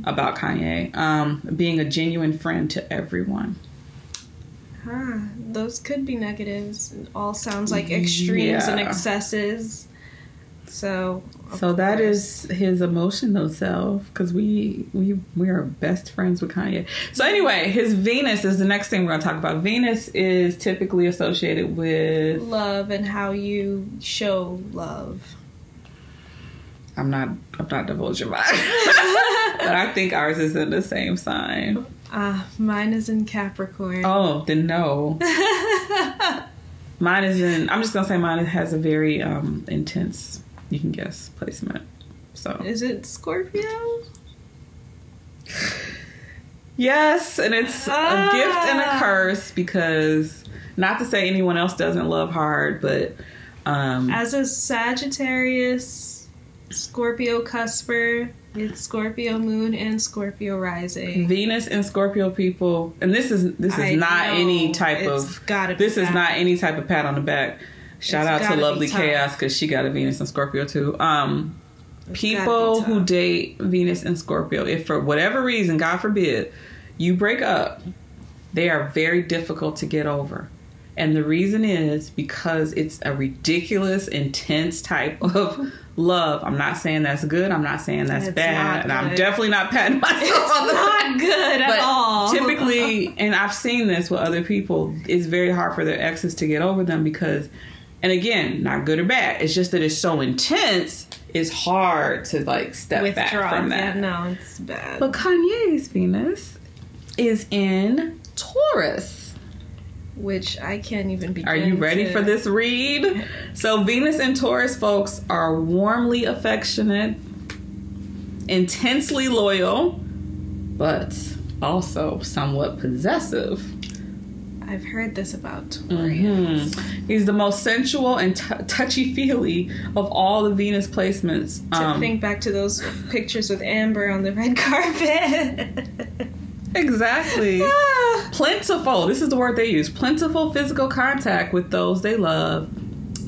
about Kanye. Being a genuine friend to everyone. Huh. Those could be negatives. It all sounds like extremes and excesses. So that is his emotional self, because we are best friends with Kanye. So anyway, his Venus is the next thing we're going to talk about. Venus is typically associated with love and how you show love. I'm not divulging mine. But I think ours is in the same sign. Mine is in Capricorn. Oh, then no. I'm just going to say mine has a very intense, you can guess, placement. So is it Scorpio? Yes, and it's a gift and a curse, because not to say anyone else doesn't love hard, but as a Sagittarius, Scorpio cusper, it's Scorpio moon and Scorpio rising. Venus and Scorpio people, and this is not any type of pat on the back. Shout out to Lovely Chaos, because she got a Venus and Scorpio too. People who date Venus and Scorpio, if for whatever reason, God forbid, you break up, they are very difficult to get over. And the reason is because it's a ridiculous, intense type of love. I'm not saying that's good. I'm not saying that's bad. And I'm definitely not patting myself on the back. It's not good at all. Typically, and I've seen this with other people, it's very hard for their exes to get over them because, and again, not good or bad. It's just that it's so intense. It's hard to like step back from that. Yeah, no, it's bad. But Kanye's Venus is in Taurus, which I can't even begin. Are you ready for this read? So Venus and Taurus folks are warmly affectionate, intensely loyal, but also somewhat possessive. I've heard this about Taurus. Mm-hmm. He's the most sensual and touchy-feely of all the Venus placements. To think back to those pictures with Amber on the red carpet. Exactly. Ah. Plentiful. This is the word they use. Plentiful physical contact with those they love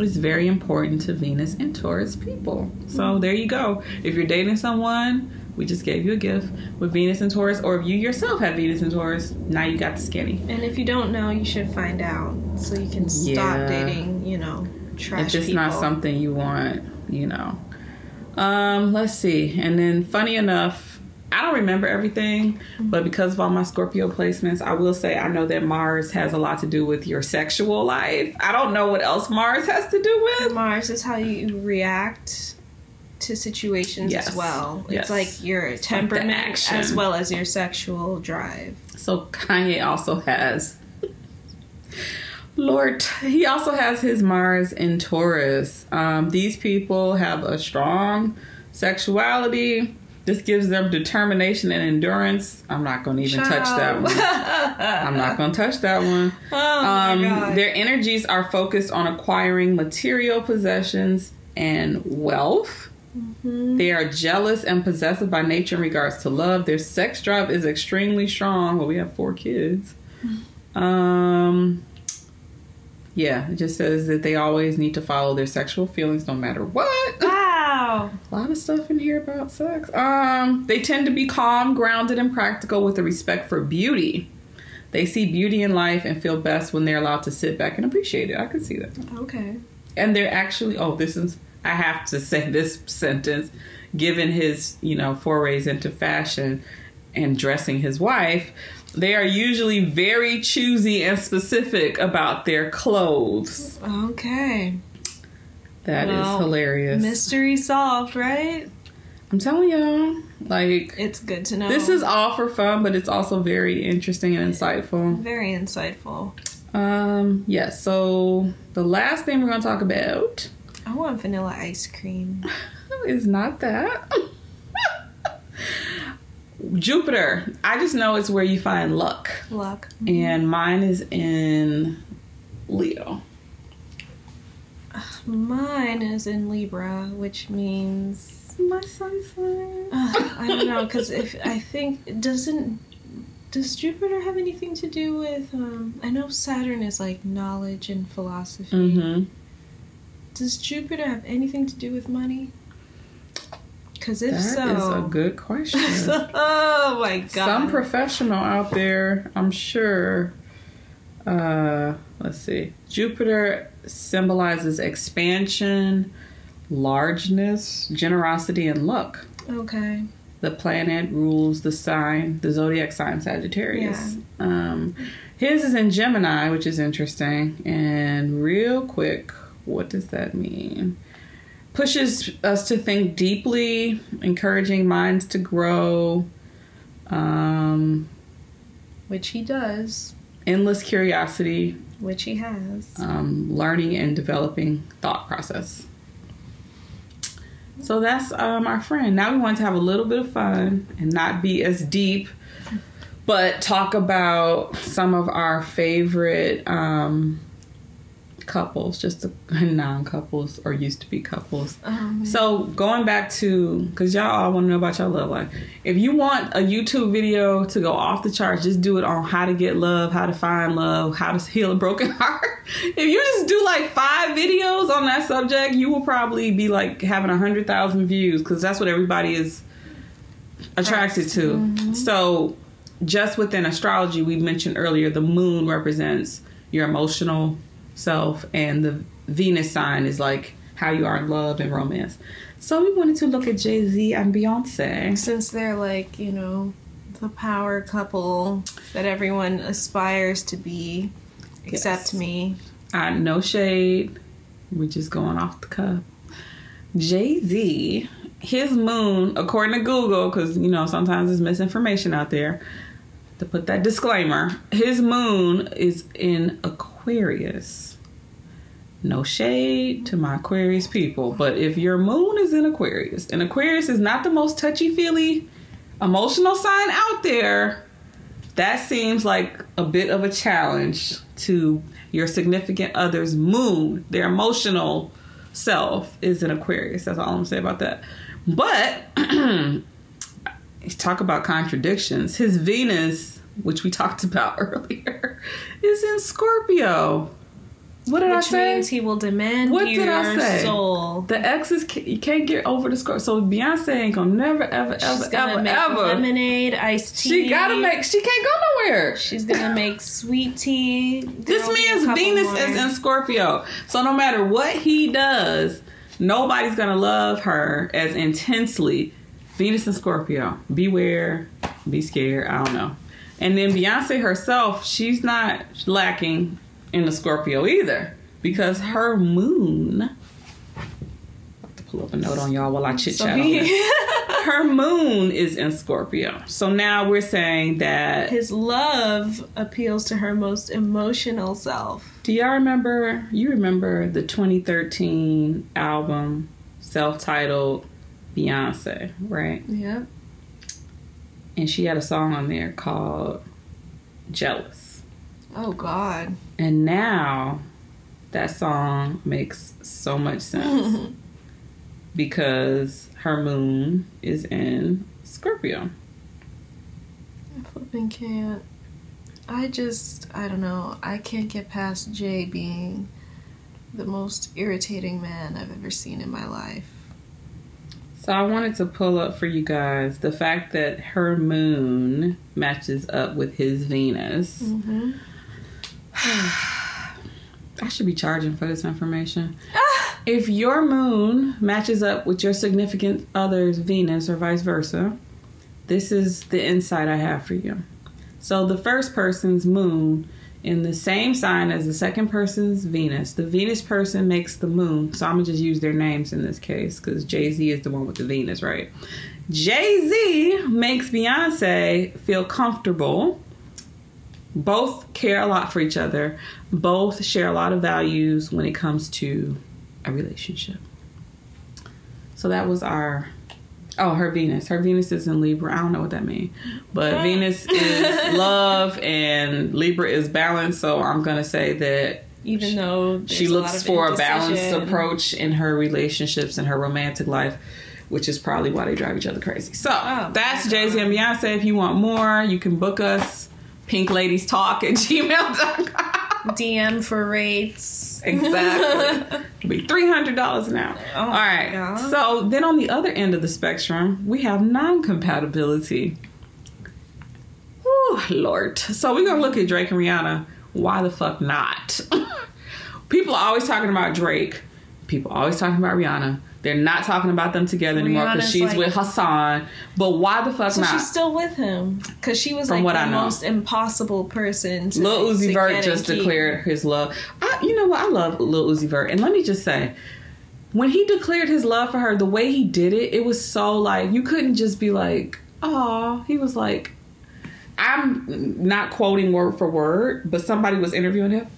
is very important to Venus and Taurus people. So there you go. If you're dating someone, we just gave you a gift with Venus and Taurus, or if you yourself have Venus and Taurus, now you got the skinny. And if you don't know, you should find out so you can stop dating, trash people. If it's not something you want, Let's see. And then, funny enough, I don't remember everything, but because of all my Scorpio placements, I will say I know that Mars has a lot to do with your sexual life. I don't know what else Mars has to do with. Mars is how you react to situations as well. Yes. It's like your temperament as well as your sexual drive. So Kanye also has his Mars in Taurus. These people have a strong sexuality. This gives them determination and endurance. I'm not going to even touch that one. Oh, my God. Their energies are focused on acquiring material possessions and wealth. Mm-hmm. They are jealous and possessive by nature in regards to love. Their sex drive is extremely strong. Well, we have 4 kids. It just says that they always need to follow their sexual feelings no matter what. Wow. A lot of stuff in here about sex. They tend to be calm, grounded, and practical with a respect for beauty. They see beauty in life and feel best when they're allowed to sit back and appreciate it. I can see that. Okay. And they're actually... I have to say this sentence, given his, forays into fashion and dressing his wife, they are usually very choosy and specific about their clothes. Okay. That is hilarious. Mystery solved, right? I'm telling y'all, it's good to know. This is all for fun, but it's also very interesting and insightful. Very insightful. So the last thing we're going to talk about... I want vanilla ice cream. It's not that. Jupiter. I just know it's where you find luck. Mm-hmm. And mine is in Leo. Mine is in Libra, which means my sun sign. I don't know, because does Jupiter have anything to do with? I know Saturn is like knowledge and philosophy. Mm-hmm. Does Jupiter have anything to do with money? Because that is a good question. Oh, my God. Some professional out there, I'm sure. Let's see. Jupiter symbolizes expansion, largeness, generosity, and luck. Okay. The planet rules the zodiac sign Sagittarius. Yeah. His is in Gemini, which is interesting. And real quick... What does that mean? Pushes us to think deeply, encouraging minds to grow. Which he does. Endless curiosity. Which he has. Learning and developing thought process. So that's our friend. Now we want to have a little bit of fun and not be as deep But talk about some of our favorite couples, just non-couples or used to be couples. So going back to, because y'all all want to know about your love life. If you want a YouTube video to go off the charts, just do it on how to get love, how to find love, how to heal a broken heart. If you just do like 5 videos on that subject, you will probably be like having 100,000 views, because that's what everybody is attracted to. Mm-hmm. So just within astrology, we mentioned earlier, the moon represents your emotional self, and the Venus sign is like how you are in love and romance. So we wanted to look at Jay-Z and Beyonce, since they're like, you know, the power couple that everyone aspires to be, except me. No shade, we're just going off the cuff. Jay-Z, his moon, according to Google, because you know sometimes there's misinformation out there, to put that disclaimer, his moon is in Aquarius. No shade to my Aquarius people, but if your moon is in Aquarius, and Aquarius is not the most touchy-feely emotional sign out there, that seems like a bit of a challenge to your significant other's moon. Their emotional self is in Aquarius. That's all I'm gonna say about that. But talk about contradictions. His Venus, which we talked about earlier, is in Scorpio. What did I say? Which means he will demand your soul. The exes, you can't get over the Scorpio. So Beyonce ain't gonna never, ever, ever, ever, ever. Lemonade, iced tea. She gotta make. She can't go nowhere. She's gonna make sweet tea. This man's Venus is in Scorpio, so no matter what he does, nobody's gonna love her as intensely. Venus and Scorpio. Beware. Be scared. I don't know. And then Beyonce herself, she's not lacking in the Scorpio either, because her moon. I have to pull up a note on y'all while I chit chat on this. Her moon is in Scorpio. So now we're saying that his love appeals to her most emotional self. Do y'all remember? You remember the 2013 album, self-titled Beyonce, right? Yep. And she had a song on there called Jealous. Oh, God. And now that song makes so much sense because her moon is in Scorpio. I flipping can't. I don't know. I can't get past Jay being the most irritating man I've ever seen in my life. So I wanted to pull up for you guys the fact that her moon matches up with his Venus. Mm-hmm. I should be charging for this information. If your moon matches up with your significant other's Venus or vice versa, this is the insight I have for you. So the first person's moon in the same sign as the second person's Venus. The Venus person makes the moon. So I'm going to just use their names in this case, because Jay-Z is the one with the Venus, right? Jay-Z makes Beyonce feel comfortable. Both care a lot for each other. Both share a lot of values when it comes to a relationship. So that was our... Oh, her Venus. Her Venus is in Libra. I don't know what that means. But yeah. Venus is love and Libra is balance. So I'm going to say that even though she looks for a balanced approach in her relationships and her romantic life, which is probably why they drive each other crazy. So that's Jay-Z and Beyonce. If you want more, you can book us. pinkladiestalk@gmail.com. DM for rates. Exactly. It'll be $300 an hour. Oh, all right. God. So then on the other end of the spectrum, we have non-compatibility. Whew, Lord. So we're going to look at Drake and Rihanna. Why the fuck not? People are always talking about Drake. People are always talking about Rihanna. They're not talking about them together anymore because she's like, with Hassan. But why the fuck not? So she's still with him because she was like the most impossible person to Lil Uzi Vert just declared his love. You know what? I love Lil Uzi Vert. And let me just say, when he declared his love for her, the way he did it, it was so like, you couldn't just be like, oh, he was like, I'm not quoting word for word, but somebody was interviewing him.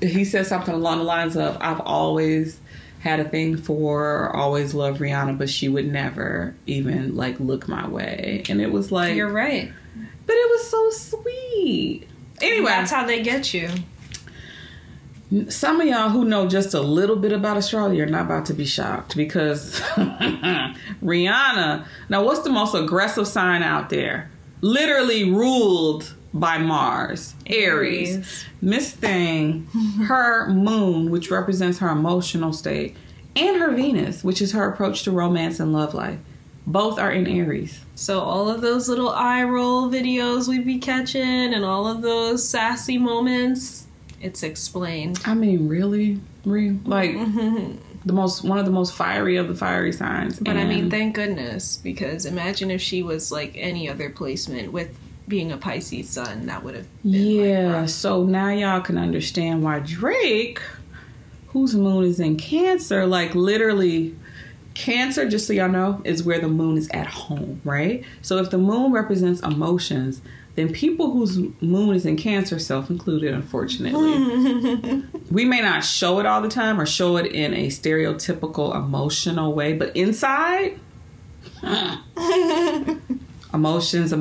He said something along the lines of, I've always... had a thing for, always loved Rihanna, but she would never even like look my way. And it was like, you're right. But it was so sweet. Anyway, that's how they get you. Some of y'all who know just a little bit about astrology are not about to be shocked because Rihanna, now what's the most aggressive sign out there? Literally ruled by Mars, Aries. Miss Thing, her moon, which represents her emotional state, and her Venus, which is her approach to romance and love life. Both are in Aries. So all of those little eye roll videos we'd be catching and all of those sassy moments, it's explained. I mean, really? Like, one of the most fiery of the fiery signs. But I mean, thank goodness, because imagine if she was like any other placement with being a Pisces sun, that would have been so now y'all can understand why Drake, whose moon is in Cancer, like literally... Cancer, just so y'all know, is where the moon is at home, right? So if the moon represents emotions, then people whose moon is in Cancer, self included, unfortunately, we may not show it all the time or show it in a stereotypical emotional way, but inside, emotions.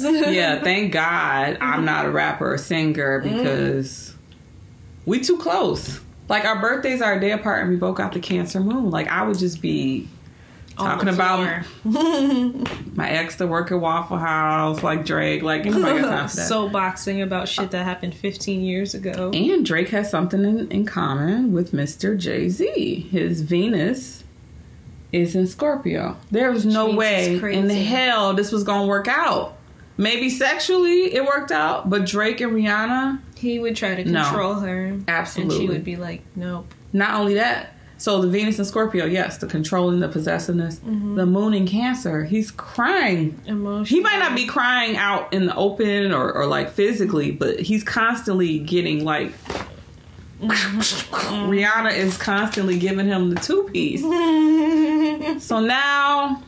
Yeah, thank God I'm not a rapper or singer because we too close. Like, our birthdays are a day apart and we both got the Cancer moon. Like, I would just be talking about my ex to work at Waffle House, like Drake. Like, nobody got time for that. Soapboxing about shit that happened 15 years ago. And Drake has something in common with Mr. Jay-Z. His Venus is in Scorpio. There was no way in hell this was going to work out. Maybe sexually it worked out, but Drake and Rihanna... He would try to control her. Absolutely. And she would be like, nope. Not only that, so the Venus in Scorpio, yes, the controlling, the possessiveness, the moon in Cancer, he's crying. Emotional. He might not be crying out in the open or like physically, but he's constantly getting like... Rihanna is constantly giving him the two-piece. So now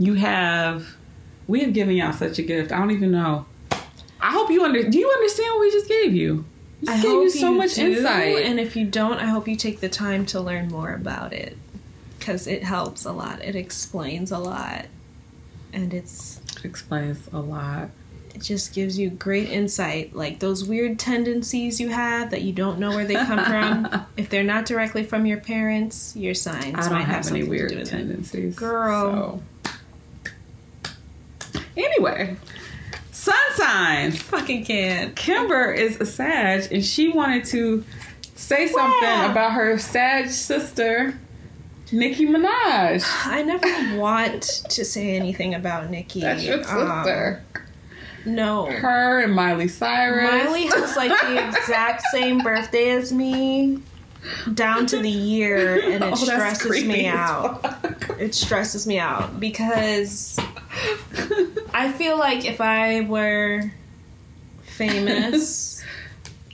you have... We have given y'all such a gift. I don't even know. I hope you do you understand what we just gave you? We just gave you so much insight. And if you don't, I hope you take the time to learn more about it. Because it helps a lot. It explains a lot. And it explains a lot. It just gives you great insight. Like those weird tendencies you have that you don't know where they come from. If they're not directly from your parents, your signs might have something to do with it. I don't have any weird tendencies. Girl. Anyway, sun signs. Fucking can. Kimber is a Sag, and she wanted to say something about her Sag sister, Nicki Minaj. I never want to say anything about Nicki. That's your sister. No. Her and Miley Cyrus. Miley has like the exact same birthday as me, down to the year, and it stresses me out. It stresses me out because... I feel like if I were famous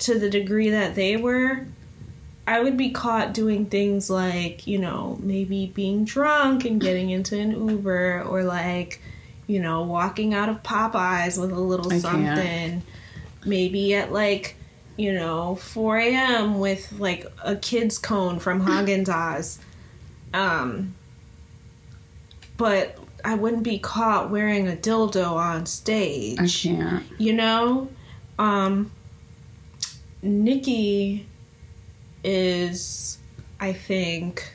to the degree that they were, I would be caught doing things like, you know, maybe being drunk and getting into an Uber or like, you know, walking out of Popeyes with a little something. Maybe at like, you know, 4 a.m. with like a kid's cone from Häagen-Dazs. But... I wouldn't be caught wearing a dildo on stage. I can't. You know? Nicki is, I think,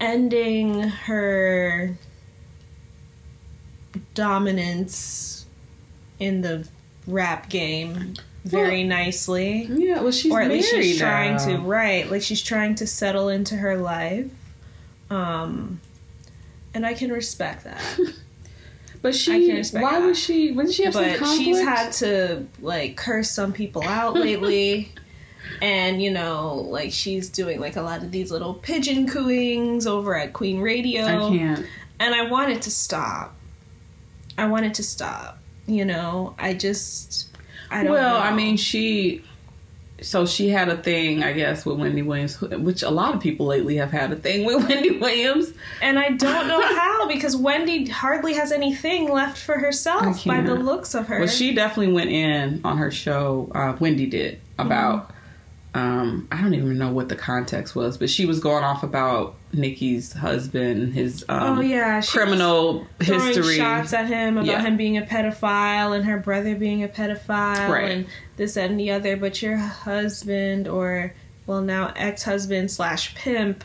ending her dominance in the rap game very nicely. Yeah, well, she's married now. Or at least she's trying to, right. Like, she's trying to settle into her life. And I can respect that. But wouldn't she have some conflict? But she's had to, like, curse some people out lately. And, you know, like, she's doing, like, a lot of these little pigeon cooings over at Queen Radio. I can't. And I want it to stop. You know, I don't know. I mean, So she had a thing, I guess, with Wendy Williams, which a lot of people lately have had a thing with Wendy Williams. And I don't know how, because Wendy hardly has anything left for herself by the looks of her. Well, she definitely went in on her show, Wendy did, about I don't even know what the context was, but she was going off about Nicki's husband, his criminal history, shots at him about him being a pedophile and her brother being a pedophile, right, and this and the other. But your husband, or well, now ex-husband slash pimp,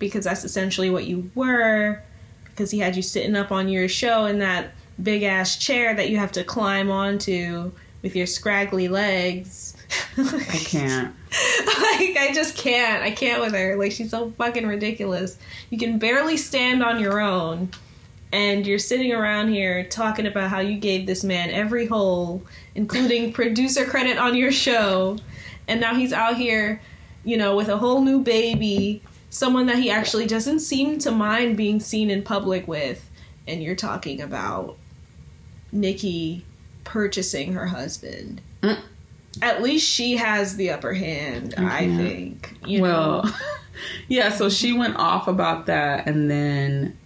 because that's essentially what you were, because he had you sitting up on your show in that big ass chair that you have to climb onto with your scraggly legs. I can't. Like, I just can't. I can't with her. Like, she's so fucking ridiculous. You can barely stand on your own, and you're sitting around here talking about how you gave this man every hole, including producer credit on your show, and now he's out here, you know, with a whole new baby, someone that he actually doesn't seem to mind being seen in public with, and you're talking about Nicki purchasing her husband. Mm. At least she has the upper hand, I think. You know? Yeah, so she went off about that, and then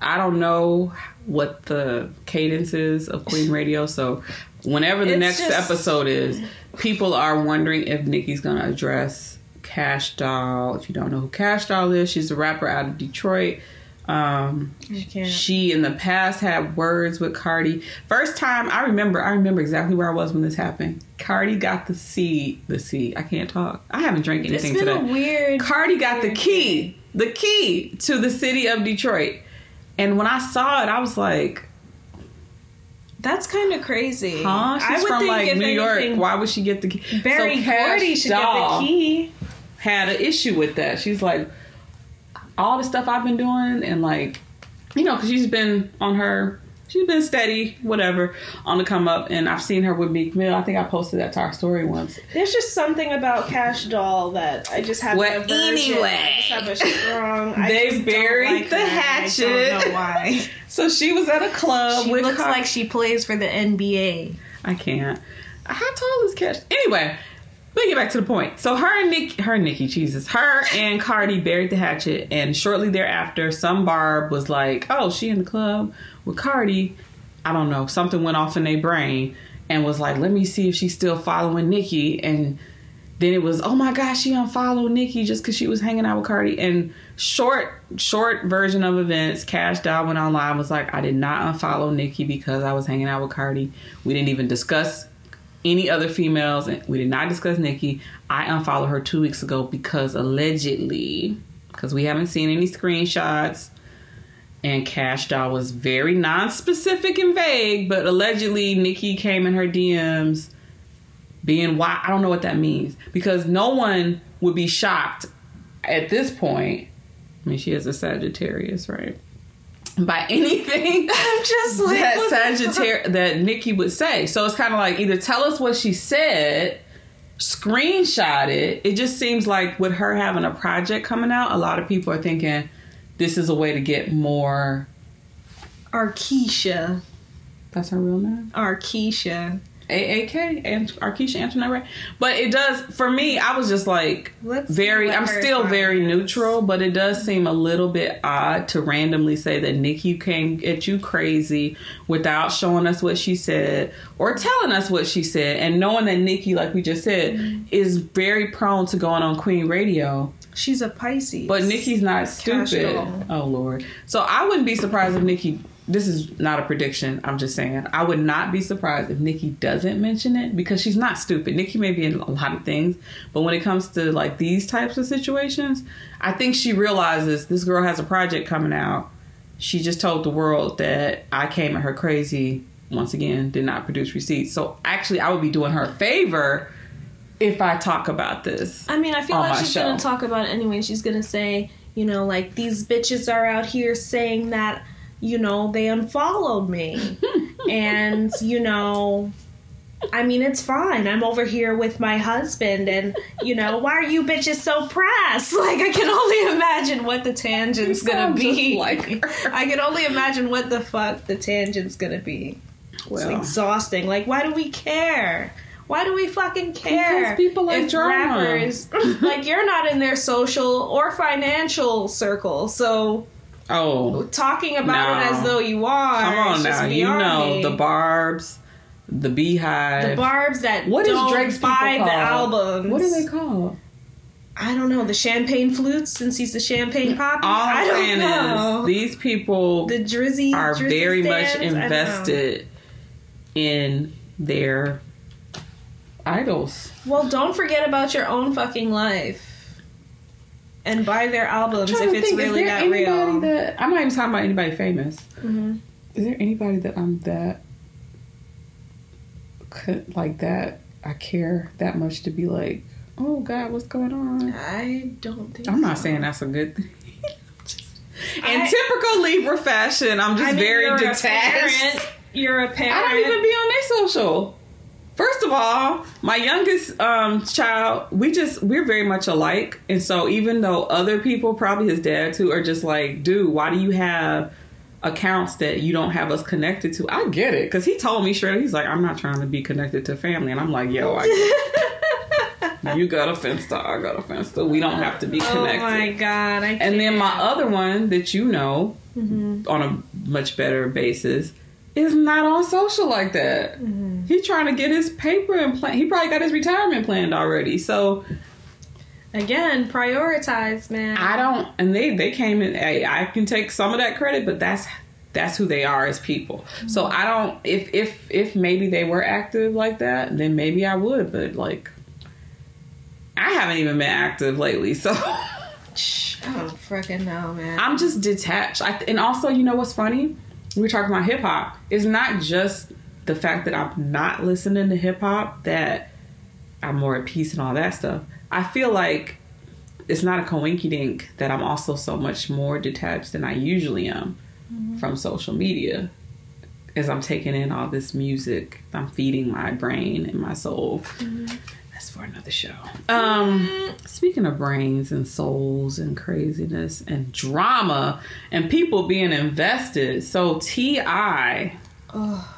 I don't know what the cadence is of Queen Radio, so whenever the next episode is, people are wondering if Nicki's going to address Cash Doll. If you don't know who Cash Doll is, she's a rapper out of Detroit. She in the past had words with Cardi. First time I remember exactly where I was when this happened. Cardi got the seed. I can't talk. I haven't drank anything today. It's been weird. Cardi got the key to the city of Detroit. And when I saw it, I was like, that's kind of crazy. Huh? She's from like New York. Why would she get the key? Barry Gordy should get the key. Had an issue with that. She's like, all the stuff I've been doing, and like, you know, because she's been steady, whatever, on the come up, and I've seen her with Meek Mill. I think I posted that to our story once. There's just something about Cash Doll that I just have an aversion. Anyway, I just have a strong. They buried the hatchet. I don't know why. So she was at a club. She looks like she plays for the NBA. I can't. How tall is Cash? Anyway. Let me get back to the point. So her and Cardi buried the hatchet, and shortly thereafter, some Barb was like, "Oh, she in the club with Cardi." I don't know. Something went off in their brain and was like, "Let me see if she's still following Nicki." And then it was, "Oh my gosh, she unfollowed Nicki just because she was hanging out with Cardi." And short version of events, Cash Doll went online and was like, "I did not unfollow Nicki because I was hanging out with Cardi. We didn't even discuss any other females, and we did not discuss Nicki. I unfollowed her 2 weeks ago because allegedly, because we haven't seen any screenshots." And Cash Doll was very non-specific and vague, but allegedly Nicki came in her DMs being why. I don't know what that means, because no one would be shocked at this point. I mean, she is a Sagittarius, right? By anything I'm just like, that Nicki would say. So it's kind of like, either tell us what she said, screenshot it. It just seems like with her having a project coming out, a lot of people are thinking this is a way to get more. Arkesha. That's her real name? Arkesha. A-A-K, Arkesha Antoinette Ray. But it does, for me, I was just like, I'm still very neutral, but it does seem a little bit odd to randomly say that Nicki came at you crazy without showing us what she said or telling us what she said. And knowing that Nicki, like we just said, is very prone to going on Queen Radio. She's a Pisces. But Nicki's not stupid. Oh, Lord. So I wouldn't be surprised if Nicki... This is not a prediction. I'm just saying. I would not be surprised if Nicki doesn't mention it, because she's not stupid. Nicki may be in a lot of things, but when it comes to like these types of situations, I think she realizes this girl has a project coming out. She just told the world that I came at her crazy. Once again, did not produce receipts. So actually, I would be doing her a favor if I talk about this. I mean, I feel like she's going to talk about it anyway. She's going to say, you know, like, these bitches are out here saying that, you know, they unfollowed me. And, you know, I mean, it's fine. I'm over here with my husband, and, you know, why are you bitches so pressed? Like, I can only imagine what the tangent's going to be. Like, I can only imagine what the fuck the tangent's going to be. Well. It's exhausting. Like, why do we care? Why do we fucking care? Because people like drama. Rappers, like, you're not in their social or financial circle, so... Oh, talking about it as though you are. Come on now, you know me. The Barbs, The Beehive. The Barbs that what don't is Drake's buy the albums. What are they called? I don't know. The Champagne Flutes, since he's the Champagne Poppy. All I'm saying is these people the Drizzy, are Drizzy very stands? Much invested in their idols. Well, don't forget about your own fucking life. And buy their albums if it's think, really that real. That, I'm not even talking about anybody famous. Mm-hmm. Is there anybody that I'm that... like that I care that much to be like, oh God, what's going on? I don't think I'm so. Not saying that's a good thing. In typical Libra fashion, I'm just very you're detached. You're a parent. I don't even be on their social. First of all, my youngest child, we're very much alike. And so even though other people, probably his dad too, are just like, dude, why do you have accounts that you don't have us connected to? I get it, because he told me straight, he's like, I'm not trying to be connected to family. And I'm like, yo, you got a Finsta, I got a Finsta, we don't have to be connected. Oh my God, I can't. And then my other one that you know, mm-hmm. on a much better basis, is not on social like that. Mm-hmm. He's trying to get his paper and plan. He probably got his retirement planned already. So again, prioritize, man. I don't, and they came in. Hey, I can take some of that credit, but that's who they are as people. Mm-hmm. So I don't. If maybe they were active like that, then maybe I would. But like, I haven't even been active lately, so I don't freaking know, man. I'm just detached. And also, you know what's funny? We're talking about hip hop. It's not just the fact that I'm not listening to hip hop that I'm more at peace and all that stuff. I feel like it's not a coinkydink that I'm also so much more detached than I usually am mm-hmm. from social media. As I'm taking in all this music, I'm feeding my brain and my soul. Mm-hmm. That's for another show. Speaking of brains and souls and craziness and drama and people being invested. So T.I. I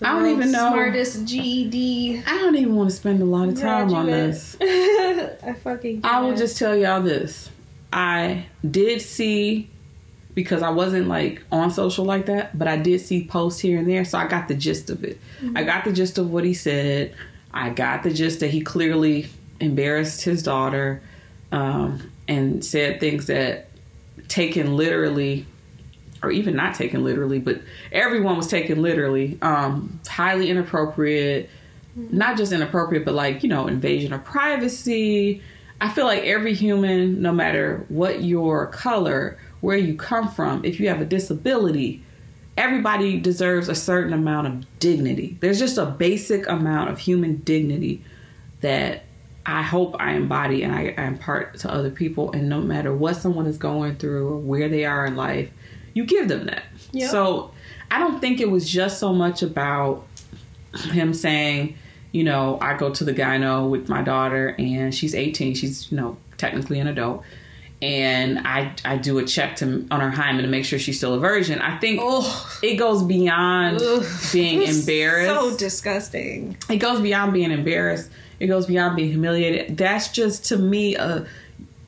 don't even know. Smartest GED. I don't even want to spend a lot of time on this. I fucking can't. I will just tell y'all this. I did see, because I wasn't like on social like that, but I did see posts here and there, so I got the gist of it. Mm-hmm. I got the gist of what he said. I got the gist that he clearly embarrassed his daughter and said things that taken literally, or even not taken literally, but everyone was taken literally, highly inappropriate, not just inappropriate, but like, you know, invasion of privacy. I feel like every human, no matter what your color, where you come from, if you have a disability, everybody deserves a certain amount of dignity. There's just a basic amount of human dignity that I hope I embody and I impart to other people. And no matter what someone is going through or where they are in life, you give them that. Yep. So I don't think it was just so much about him saying, you know, I go to the gyno with my daughter and she's 18. She's, you know, technically an adult. And I do a check on her hymen to make sure she's still a virgin. I think it goes beyond being embarrassed. So disgusting. It goes beyond being embarrassed. It goes beyond being humiliated. That's just, to me,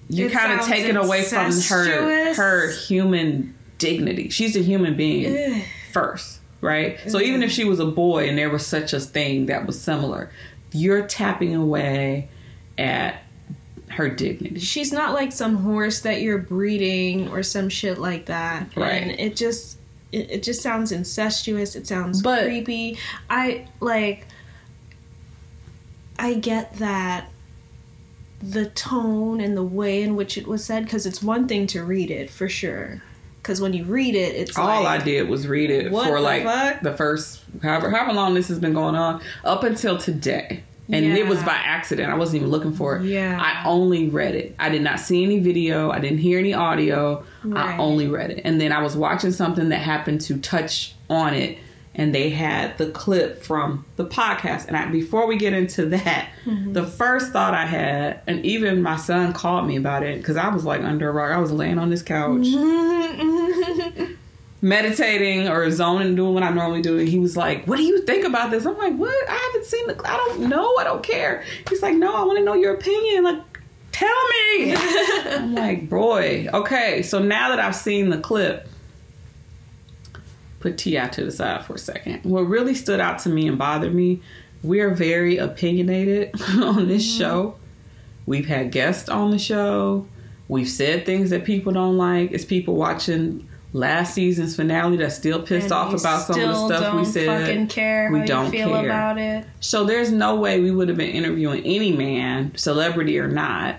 you kind of take it away from her human dignity. She's a human being first, right? So even if she was a boy and there was such a thing that was similar, you're tapping away at her dignity. She's not like some horse that you're breeding or some shit like that. Right. And it just sounds incestuous. It sounds creepy. I get that. The tone and the way in which it was said, because it's one thing to read it for sure. Because when you read it, it's all like, I did was read it for like fuck? The first however long this has been going on up until today, and it was by accident. I wasn't even looking for it. I only read it. I did not see any video. I didn't hear any audio. Right. I only read it, and then I was watching something that happened to touch on it, and they had the clip from the podcast. And before we get into that, the first thought I had, and even my son called me about it, because I was like under a rock. I was laying on this couch, meditating or zoning, doing what I normally do. And he was like, what do you think about this? I'm like, what? I haven't seen the... I don't know. I don't care. He's like, no, I want to know your opinion. Like, tell me. I'm like, boy. Okay, so now that I've seen the clip, put T.I. to the side for a second. What really stood out to me and bothered me, we're very opinionated on this show. We've had guests on the show. We've said things that people don't like. It's people watching last season's finale that's still pissed off about some of the stuff we said. We don't care about it. So there's no way we would have been interviewing any man, celebrity or not,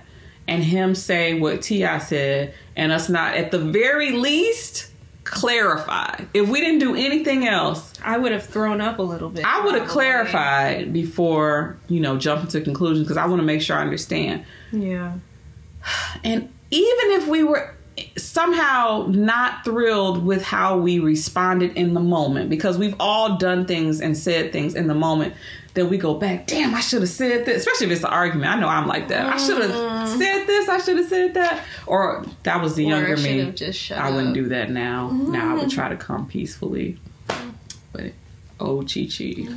and him say what T.I. said, and us not at the very least clarify. If we didn't do anything else, I would have thrown up a little bit. I would have clarified before, jumping to conclusions, because I want to make sure I understand. Yeah. And even if we were somehow not thrilled with how we responded in the moment, because we've all done things and said things in the moment that we go back, damn, I should have said this, especially if it's an argument. I know I'm like that. I should have said this, I should have said that, or that was the younger me. I wouldn't do that now. Now I would try to come peacefully, but Chi-Chi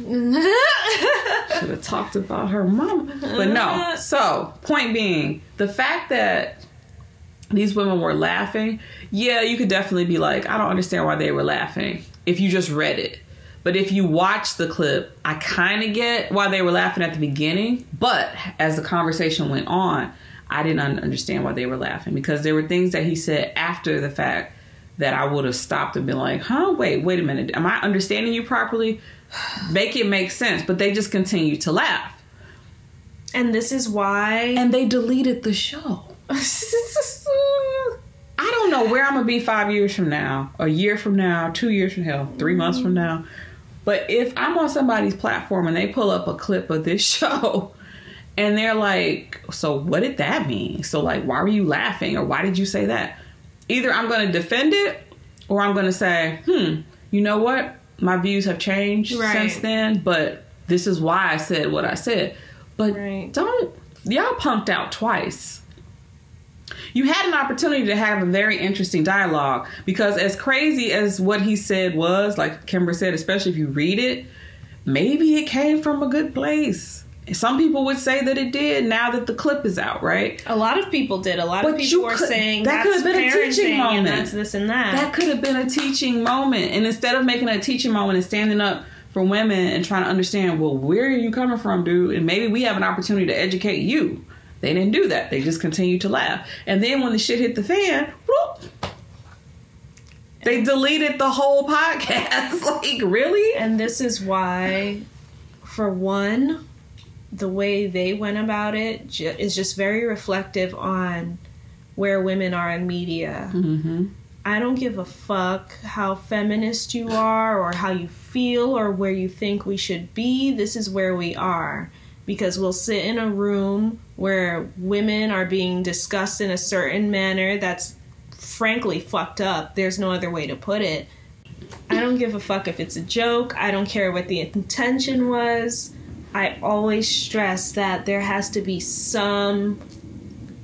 should have talked about her mama. But no. So point being, the fact that these women were laughing, yeah, you could definitely be like, I don't understand why they were laughing if you just read it. But if you watch the clip, I kind of get why they were laughing at the beginning. But as the conversation went on, I didn't understand why they were laughing, because there were things that he said after the fact that I would have stopped and been like, huh, wait a minute. Am I understanding you properly? Make it make sense. But they just continue to laugh. And this is why... And they deleted the show. I don't know where I'm going to be 5 years from now, a year from now, 2 years from now, 3 months from now. But if I'm on somebody's platform and they pull up a clip of this show and they're like, so what did that mean? So like, why were you laughing? Or why did you say that? Either I'm going to defend it, or I'm going to say, you know what? My views have changed since then, but this is why I said what I said. But y'all punked out twice. You had an opportunity to have a very interesting dialogue, because as crazy as what he said was, like Kimber said, especially if you read it, maybe it came from a good place. Some people would say that it did now that the clip is out, right? A lot of people did. A lot of people are saying that could have been a teaching moment. That's this and that. That could have been a teaching moment. And instead of making a teaching moment and standing up for women and trying to understand, well, where are you coming from, dude? And maybe we have an opportunity to educate you. They didn't do that. They just continued to laugh. And then when the shit hit the fan, whoop, they deleted the whole podcast. Like, really? And this is why, for one, the way they went about it is just very reflective on where women are in media. Mm-hmm. I don't give a fuck how feminist you are or how you feel or where you think we should be. This is where we are. Because we'll sit in a room where women are being discussed in a certain manner that's frankly fucked up. There's no other way to put it. I don't give a fuck if it's a joke. I don't care what the intention was. I always stress that there has to be some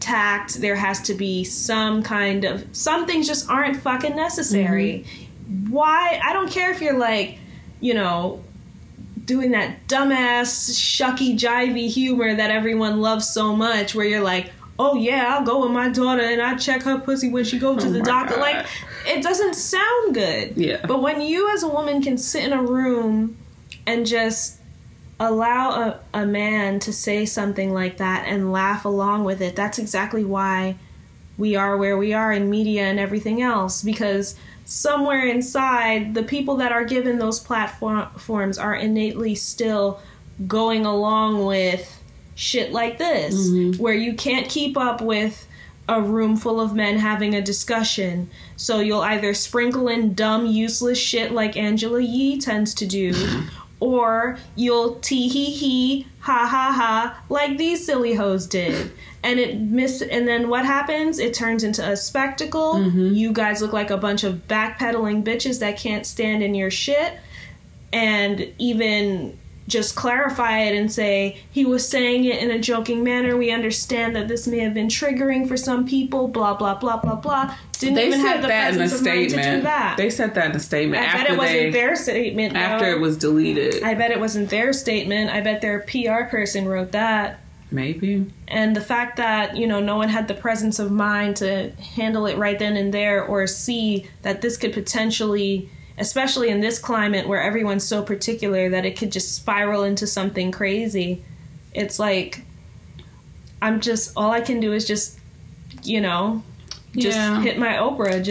tact. There has to be some kind of... Some things just aren't fucking necessary. Mm-hmm. Why? I don't care if you're like, doing that dumbass, shucky, jivey humor that everyone loves so much, where you're like, oh yeah, I'll go with my daughter and I check her pussy when she goes to the doctor. God. Like, it doesn't sound good. Yeah. But when you as a woman can sit in a room and just allow a man to say something like that and laugh along with it, that's exactly why we are where we are in media and everything else, because somewhere inside, the people that are given those platforms are innately still going along with shit like this, where you can't keep up with a room full of men having a discussion. So you'll either sprinkle in dumb, useless shit like Angela Yee tends to do, or you'll tee-hee-hee, ha-ha-ha, like these silly hoes did. And then what happens? It turns into a spectacle. Mm-hmm. You guys look like a bunch of backpedaling bitches that can't stand in your shit. And even just clarify it and say, he was saying it in a joking manner. We understand that this may have been triggering for some people, blah, blah, blah, blah, blah. They said that in a statement. It was deleted. I bet it wasn't their statement. I bet their PR person wrote that. Maybe. And the fact that, no one had the presence of mind to handle it right then and there, or see that this could potentially... especially in this climate where everyone's so particular that it could just spiral into something crazy. It's like, I'm just, all I can do is just, you know, just hit my Oprah.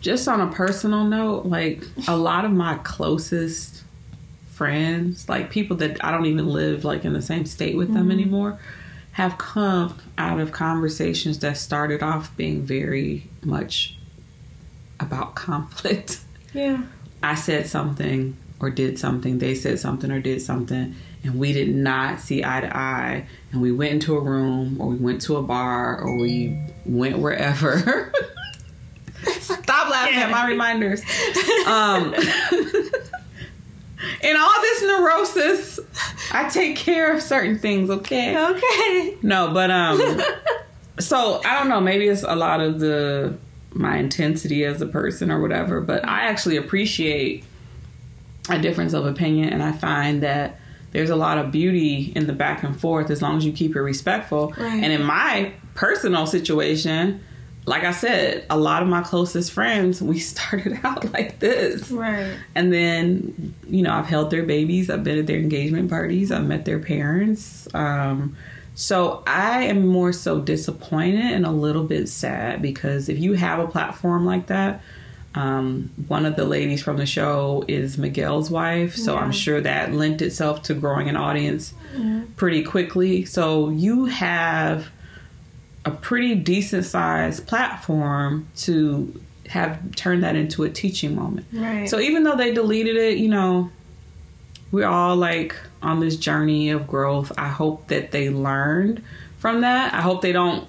Just on a personal note, like a lot of my closest friends, like people that I don't even live like in the same state with them anymore, have come out of conversations that started off being very much about conflict. Yeah. I said something or did something. They said something or did something. And we did not see eye to eye. And we went into a room or we went to a bar or we went wherever. Stop laughing at my reminders. In all this neurosis, I take care of certain things, okay? Okay. No, but, so, I don't know, maybe it's a lot of my intensity as a person or whatever, but I actually appreciate a difference of opinion, and I find that there's a lot of beauty in the back and forth as long as you keep it respectful. Right. And in my personal situation, like I said, a lot of my closest friends, we started out like this. Right. And then, you know, I've held their babies. I've been at their engagement parties. I've met their parents. So I am more so disappointed and a little bit sad because if you have a platform like that, one of the ladies from the show is Miguel's wife. So I'm sure that lent itself to growing an audience pretty quickly. So you have a pretty decent sized platform to have turned that into a teaching moment. Right. So even though they deleted it, you know, we're all like on this journey of growth. I hope that they learned from that. I hope they don't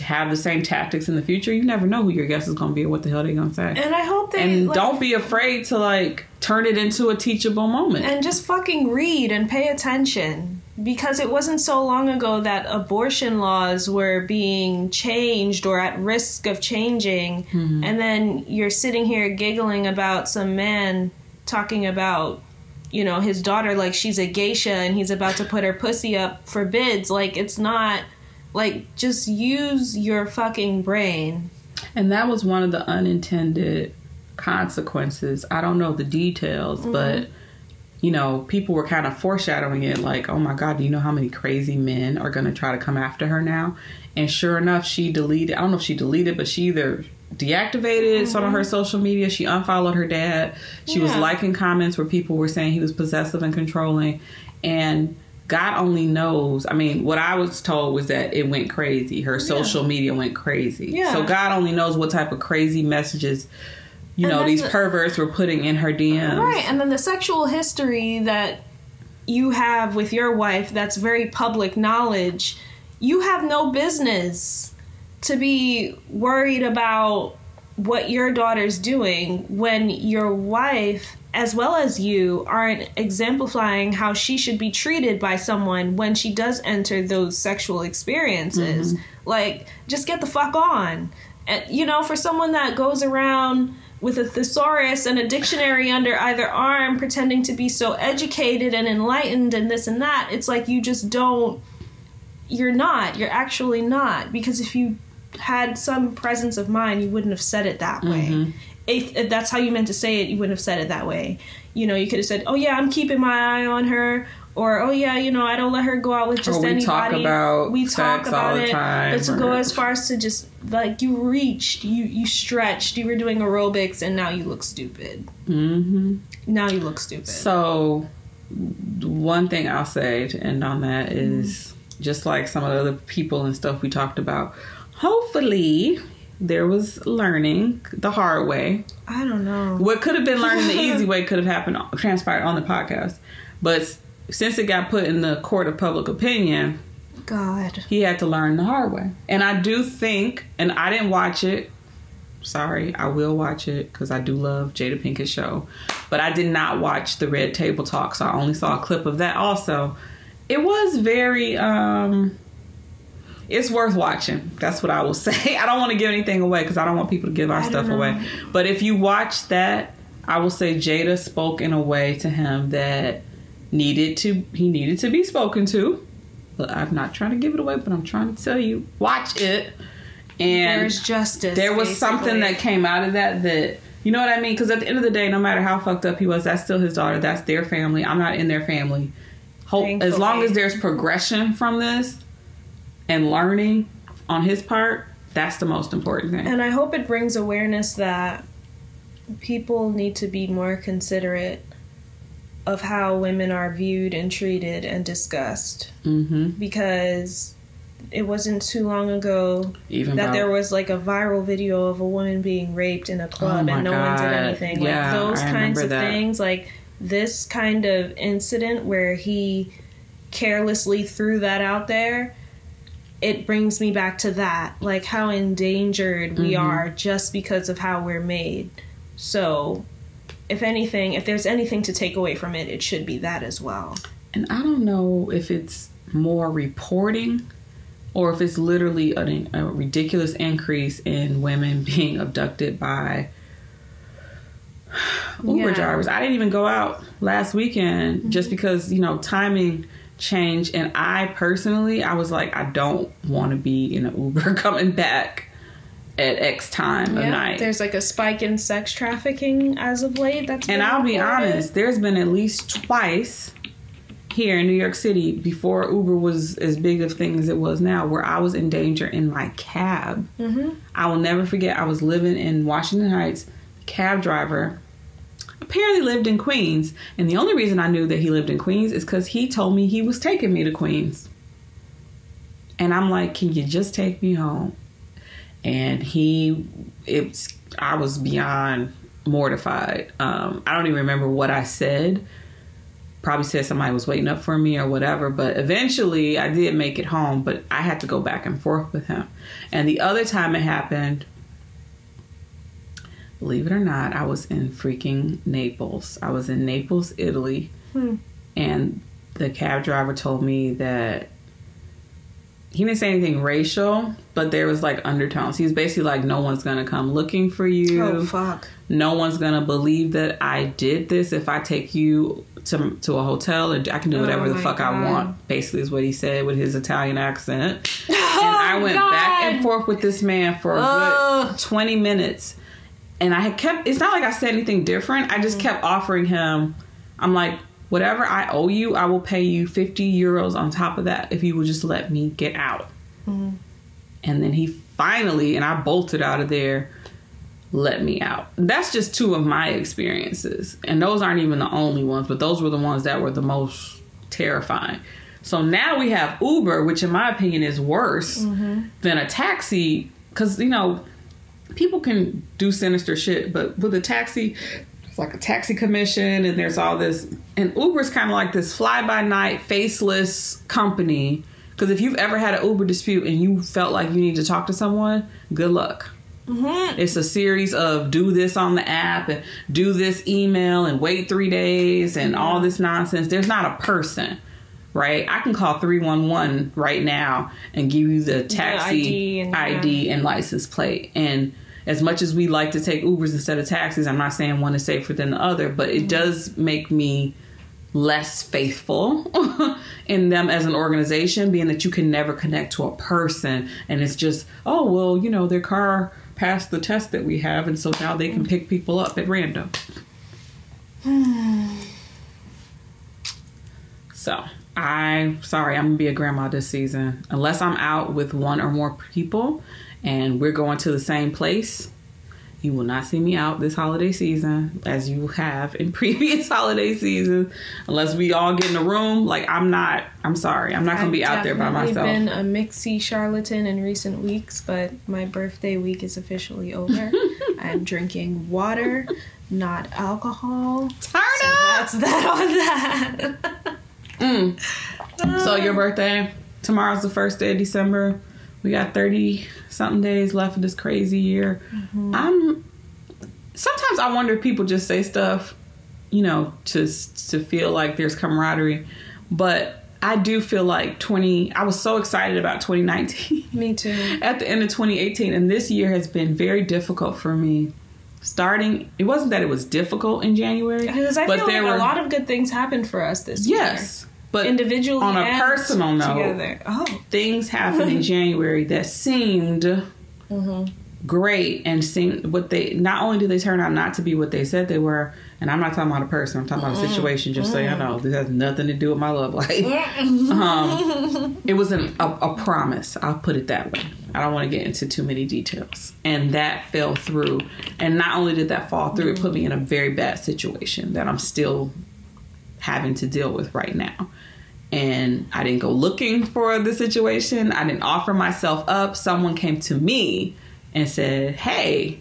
have the same tactics in the future. You never know who your guest is going to be or what the hell they're going to say. And I hope they... And like, don't be afraid to like turn it into a teachable moment. And just fucking read and pay attention. Because it wasn't so long ago that abortion laws were being changed or at risk of changing. Mm-hmm. And then you're sitting here giggling about some man talking about, you know, his daughter like she's a geisha and he's about to put her pussy up for bids. Like, it's not, like, just use your fucking brain. And that was one of the unintended consequences. I don't know the details, but... you know, people were kind of foreshadowing it like, oh, my God, do you know how many crazy men are going to try to come after her now? And sure enough, she deleted. I don't know if she deleted, but she either deactivated some of her social media. She unfollowed her dad. She was liking comments where people were saying he was possessive and controlling. And God only knows. I mean, what I was told was that it went crazy. Her social media went crazy. Yeah. So God only knows what type of crazy messages, you know, these perverts were putting in her DMs. Right, and then the sexual history that you have with your wife that's very public knowledge, you have no business to be worried about what your daughter's doing when your wife, as well as you, aren't exemplifying how she should be treated by someone when she does enter those sexual experiences. Mm-hmm. Like, just get the fuck on. And, you know, for someone that goes around with a thesaurus and a dictionary under either arm, pretending to be so educated and enlightened and this and that, it's like you just don't, you're actually not. Because if you had some presence of mind, you wouldn't have said it that way. Mm-hmm. If that's how you meant to say it, you wouldn't have said it that way. You know, you could have said, oh yeah, I'm keeping my eye on her. Or, oh yeah, you know, I don't let her go out with just anybody. We talk about sex all the time. But to go as far as to just, like, you reached, you stretched, you were doing aerobics, and now you look stupid. Mm-hmm. Now you look stupid. So, one thing I'll say to end on that is, just like some of the other people and stuff we talked about, hopefully there was learning the hard way. I don't know. What could have been learning the easy way could have transpired on the podcast. But since it got put in the court of public opinion, God, he had to learn the hard way. And I do think, and I didn't watch it. Sorry, I will watch it because I do love Jada Pinkett's show. But I did not watch the Red Table Talk, so I only saw a clip of that also. It was very, it's worth watching. That's what I will say. I don't want to give anything away because I don't want people to give our stuff away. But if you watch that, I will say Jada spoke in a way to him that he needed to be spoken to. But I'm not trying to give it away, but I'm trying to tell you, watch it. And there's justice. There was basically something that came out of that You know what I mean? Because at the end of the day, no matter how fucked up he was, that's still his daughter. That's their family. I'm not in their family. As long as there's progression from this and learning on his part, that's the most important thing. And I hope it brings awareness that people need to be more considerate of how women are viewed and treated and discussed. Mm-hmm. Because it wasn't too long ago there was like a viral video of a woman being raped in a club and no one did anything. Yeah, like those kinds of things, like this kind of incident where he carelessly threw that out there, it brings me back to that, like how endangered we are just because of how we're made. So if anything, if there's anything to take away from it, it should be that as well. And I don't know if it's more reporting or if it's literally a ridiculous increase in women being abducted by Uber drivers. I didn't even go out last weekend just because, you know, timing changed. And I personally, I was like, I don't want to be in an Uber coming back at X time of night. There's like a spike in sex trafficking as of late. And I'll be honest, there's been at least twice here in New York City before Uber was as big of thing as it was now, where I was in danger in my cab. I will never forget, I was living in Washington Heights. Cab driver apparently lived in Queens, and the only reason I knew that he lived in Queens is because he told me he was taking me to Queens, and I'm like, can you just take me home? And I was beyond mortified. I don't even remember what I said. Probably said somebody was waiting up for me or whatever, but eventually I did make it home, but I had to go back and forth with him. And the other time it happened, believe it or not, I was in freaking Naples. I was in Naples, Italy, and the cab driver told me that he didn't say anything racial, but there was like undertones. He was basically like, no one's going to come looking for you. Oh, fuck. No one's going to believe that I did this. If I take you to a hotel, or I can do whatever the fuck I want, basically is what he said with his Italian accent. And I went back and forth with this man for a good 20 minutes. And I kept, it's not like I said anything different. I just kept offering him, I'm like, whatever I owe you, I will pay you 50 euros on top of that if you will just let me get out. And then he finally, and I bolted out of there, let me out. That's just two of my experiences. And those aren't even the only ones, but those were the ones that were the most terrifying. So now we have Uber, which in my opinion is worse than a taxi, because, you know, people can do sinister shit, but with a taxi, it's like a taxi commission, and there's all this. And Uber's kind of like this fly-by-night, faceless company. Because if you've ever had an Uber dispute and you felt like you need to talk to someone, good luck. It's a series of do this on the app, and do this email, and wait 3 days, and all this nonsense. There's not a person. Right? I can call 311 right now and give you the taxi ID and license plate. And as much as we like to take Ubers instead of taxis, I'm not saying one is safer than the other, but it does make me less faithful in them as an organization, being that you can never connect to a person. And it's just, oh, well, you know, their car passed the test that we have, and so now they can pick people up at random. So I'm going to be a grandma this season. Unless I'm out with one or more people and we're going to the same place, you will not see me out this holiday season as you have in previous holiday seasons. Unless we all get in a room, like I'm not going to be out there by myself. I've been a mixy charlatan in recent weeks, but my birthday week is officially over. I'm drinking water, not alcohol. Turn up! So that's that on that. So your birthday, tomorrow's the first day of December. We got 30 something days left of this crazy year. Sometimes I wonder if people just say stuff, you know, to feel like there's camaraderie, but I do feel like I was so excited about 2019. Me too. At the end of 2018, and this year has been very difficult for me. It wasn't that it was difficult in January, because I feel like a lot of good things happened for us this year. Yes, but individually on a personal note, things happened in January that seemed great and seem what they, not only do they turn out not to be what they said they were, and I'm not talking about a person, I'm talking about a situation, just so you know, this has nothing to do with my love life. It was a promise, I'll put it that way. I don't want to get into too many details. And that fell through. And not only did that fall through, it put me in a very bad situation that I'm still having to deal with right now. And I didn't go looking for the situation. I didn't offer myself up. Someone came to me and said, hey,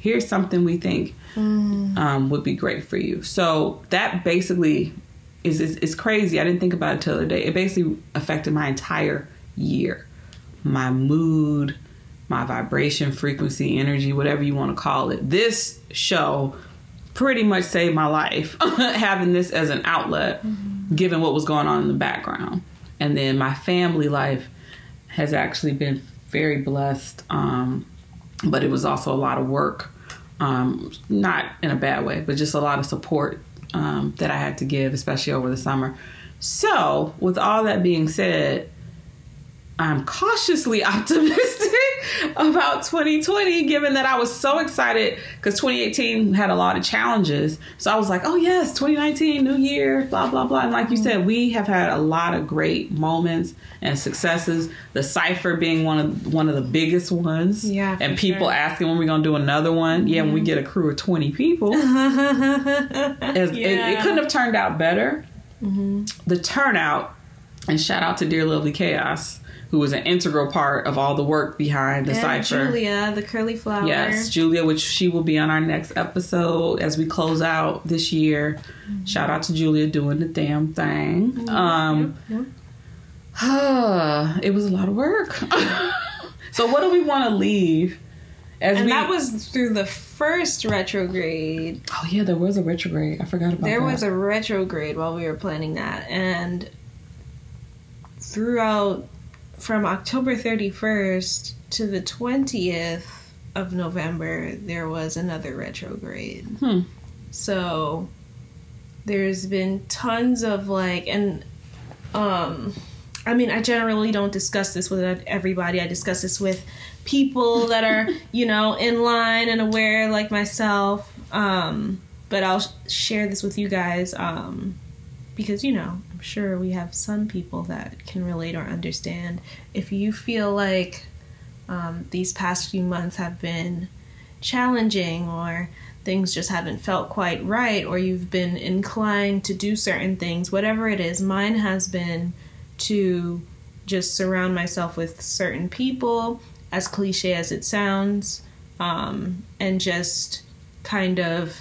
here's something we think would be great for you. So that basically is crazy. I didn't think about it till the other day. It basically affected my entire year. My mood, my vibration, frequency, energy, whatever you want to call it. This show pretty much saved my life, having this as an outlet, given what was going on in the background. And then my family life has actually been very blessed, but it was also a lot of work, not in a bad way, but just a lot of support that I had to give, especially over the summer. So with all that being said, I'm cautiously optimistic about 2020, given that I was so excited because 2018 had a lot of challenges. So I was like, oh, yes, 2019, new year, blah, blah, blah. And like you said, we have had a lot of great moments and successes. The Cypher being one of the biggest ones. Yeah. And people asking when we're going to do another one. Yeah. When we get a crew of 20 people. It couldn't have turned out better. The turnout, and shout out to Dear Lovely Chaos, who was an integral part of all the work behind the Cypher. Julia, the curly flower. Yes, Julia, which she will be on our next episode as we close out this year. Shout out to Julia doing the damn thing. It was a lot of work. So what do we want to leave? That was through the first retrograde. Oh, yeah, there was a retrograde. I forgot about that. There was a retrograde while we were planning that. And throughout... From October 31st to the 20th of November, there was another retrograde. So there's been tons of I mean, I generally don't discuss this with everybody. I discuss this with people that are, you know, in line and aware like myself. But I'll share this with you guys because, you know, sure we have some people that can relate or understand. If you feel like these past few months have been challenging or things just haven't felt quite right, or you've been inclined to do certain things, whatever it is, mine has been to just surround myself with certain people, as cliche as it sounds, and just kind of,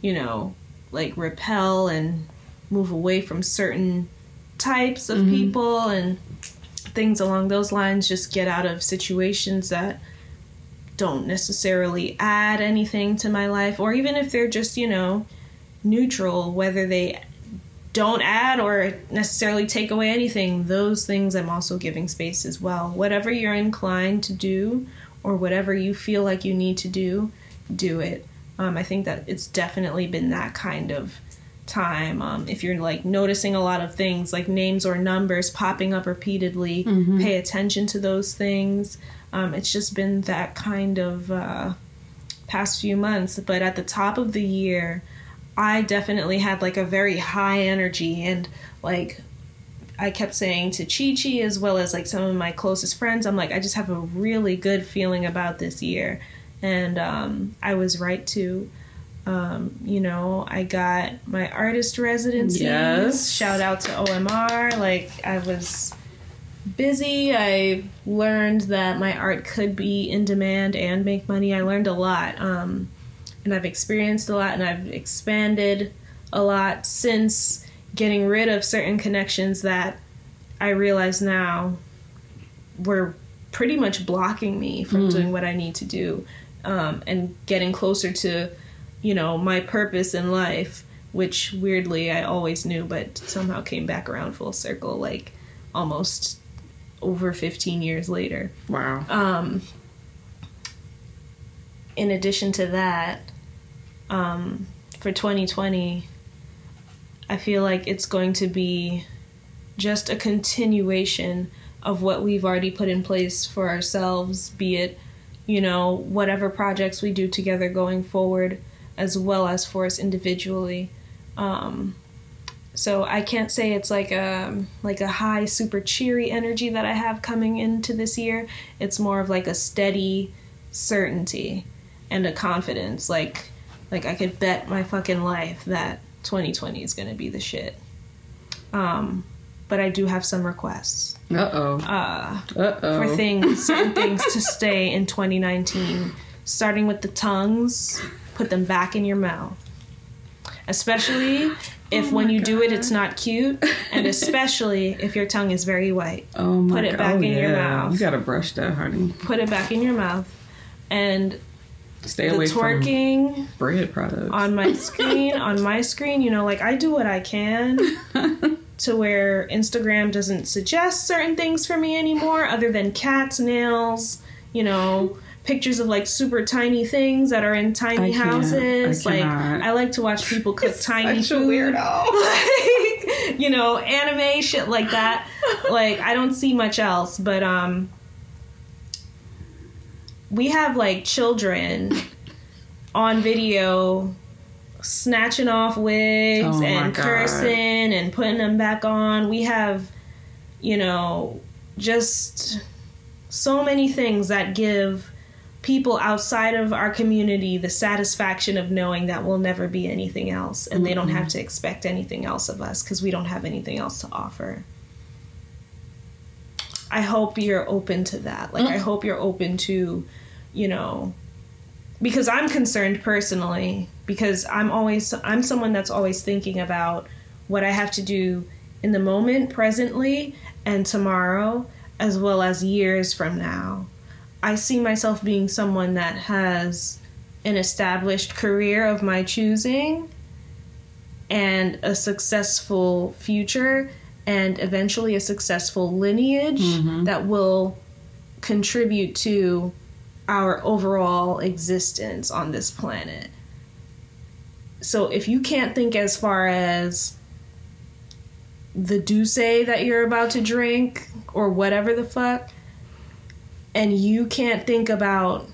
you know, like repel and move away from certain types of people and things along those lines. Just get out of situations that don't necessarily add anything to my life, or even if they're just, you know, neutral, whether they don't add or necessarily take away anything, those things I'm also giving space as well. Whatever you're inclined to do or whatever you feel like you need to do, do it. I think that it's definitely been that kind of time. If you're like noticing a lot of things like names or numbers popping up repeatedly, pay attention to those things. It's just been that kind of past few months. But at the top of the year, I definitely had like a very high energy, and like I kept saying to Chi-Chi as well as like some of my closest friends, I'm like, I just have a really good feeling about this year. And I was right too. You know, I got my artist residency. Yes. Shout out to OMR. Like, I was busy. I learned that my art could be in demand and make money. I learned a lot. And I've experienced a lot, and I've expanded a lot since getting rid of certain connections that I realize now were pretty much blocking me from doing what I need to do, and getting closer to, you know, my purpose in life, which weirdly I always knew, but somehow came back around full circle, like almost over 15 years later. Wow. In addition to that, for 2020, I feel like it's going to be just a continuation of what we've already put in place for ourselves, be it you know, whatever projects we do together going forward, as well as for us individually. So I can't say it's like a high, super cheery energy that I have coming into this year. It's more of like a steady certainty and a confidence. Like I could bet my fucking life that 2020 is going to be the shit. But I do have some requests. For certain things to stay in 2019, starting with the tongues. Put them back in your mouth, especially if do it, it's not cute, and especially if your tongue is very white. Put it back in your mouth. You gotta brush that, honey. Put it back in your mouth, and stay away twerking from bread products on my screen. You know, like I do what I can. To where Instagram doesn't suggest certain things for me anymore other than cats, nails, you know, pictures of like super tiny things that are in tiny houses. I like to watch people cook tiny food. Weirdo. Like, you know, anime, shit like that. Like, I don't see much else, but we have like children on video snatching off wigs and cursing and putting them back on. We have, you know, just so many things that give people outside of our community the satisfaction of knowing that we'll never be anything else, and they don't have to expect anything else of us because we don't have anything else to offer. I hope you're open to that. Like, I hope you're open to, you know, because I'm concerned personally, because I'm someone that's always thinking about what I have to do in the moment, presently, and tomorrow, as well as years from now. I see myself being someone that has an established career of my choosing and a successful future and eventually a successful lineage that will contribute to our overall existence on this planet. So if you can't think as far as the Douce that you're about to drink or whatever the fuck, and you can't think about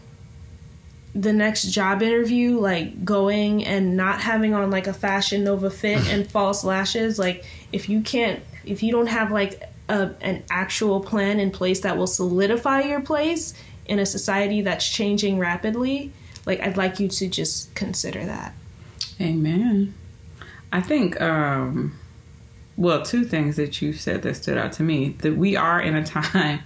the next job interview, like going and not having on like a Fashion Nova fit and false lashes, like if you don't have like an actual plan in place that will solidify your place in a society that's changing rapidly, like I'd like you to just consider that. Amen. I think, two things that you said that stood out to me, that we are in a time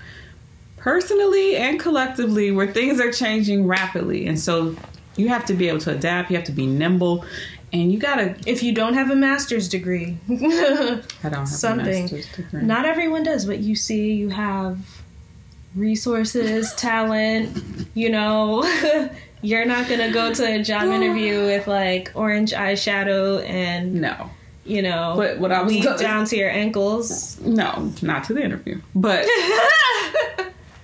personally and collectively where things are changing rapidly. And so you have to be able to adapt. You have to be nimble, and you gotta, if you don't have a master's degree, a master's degree. Not everyone does, but you see, you have resources, talent, you know, you're not going to go to a job interview with like orange eyeshadow and you know, but what I was down to your ankles. No, not to the interview. But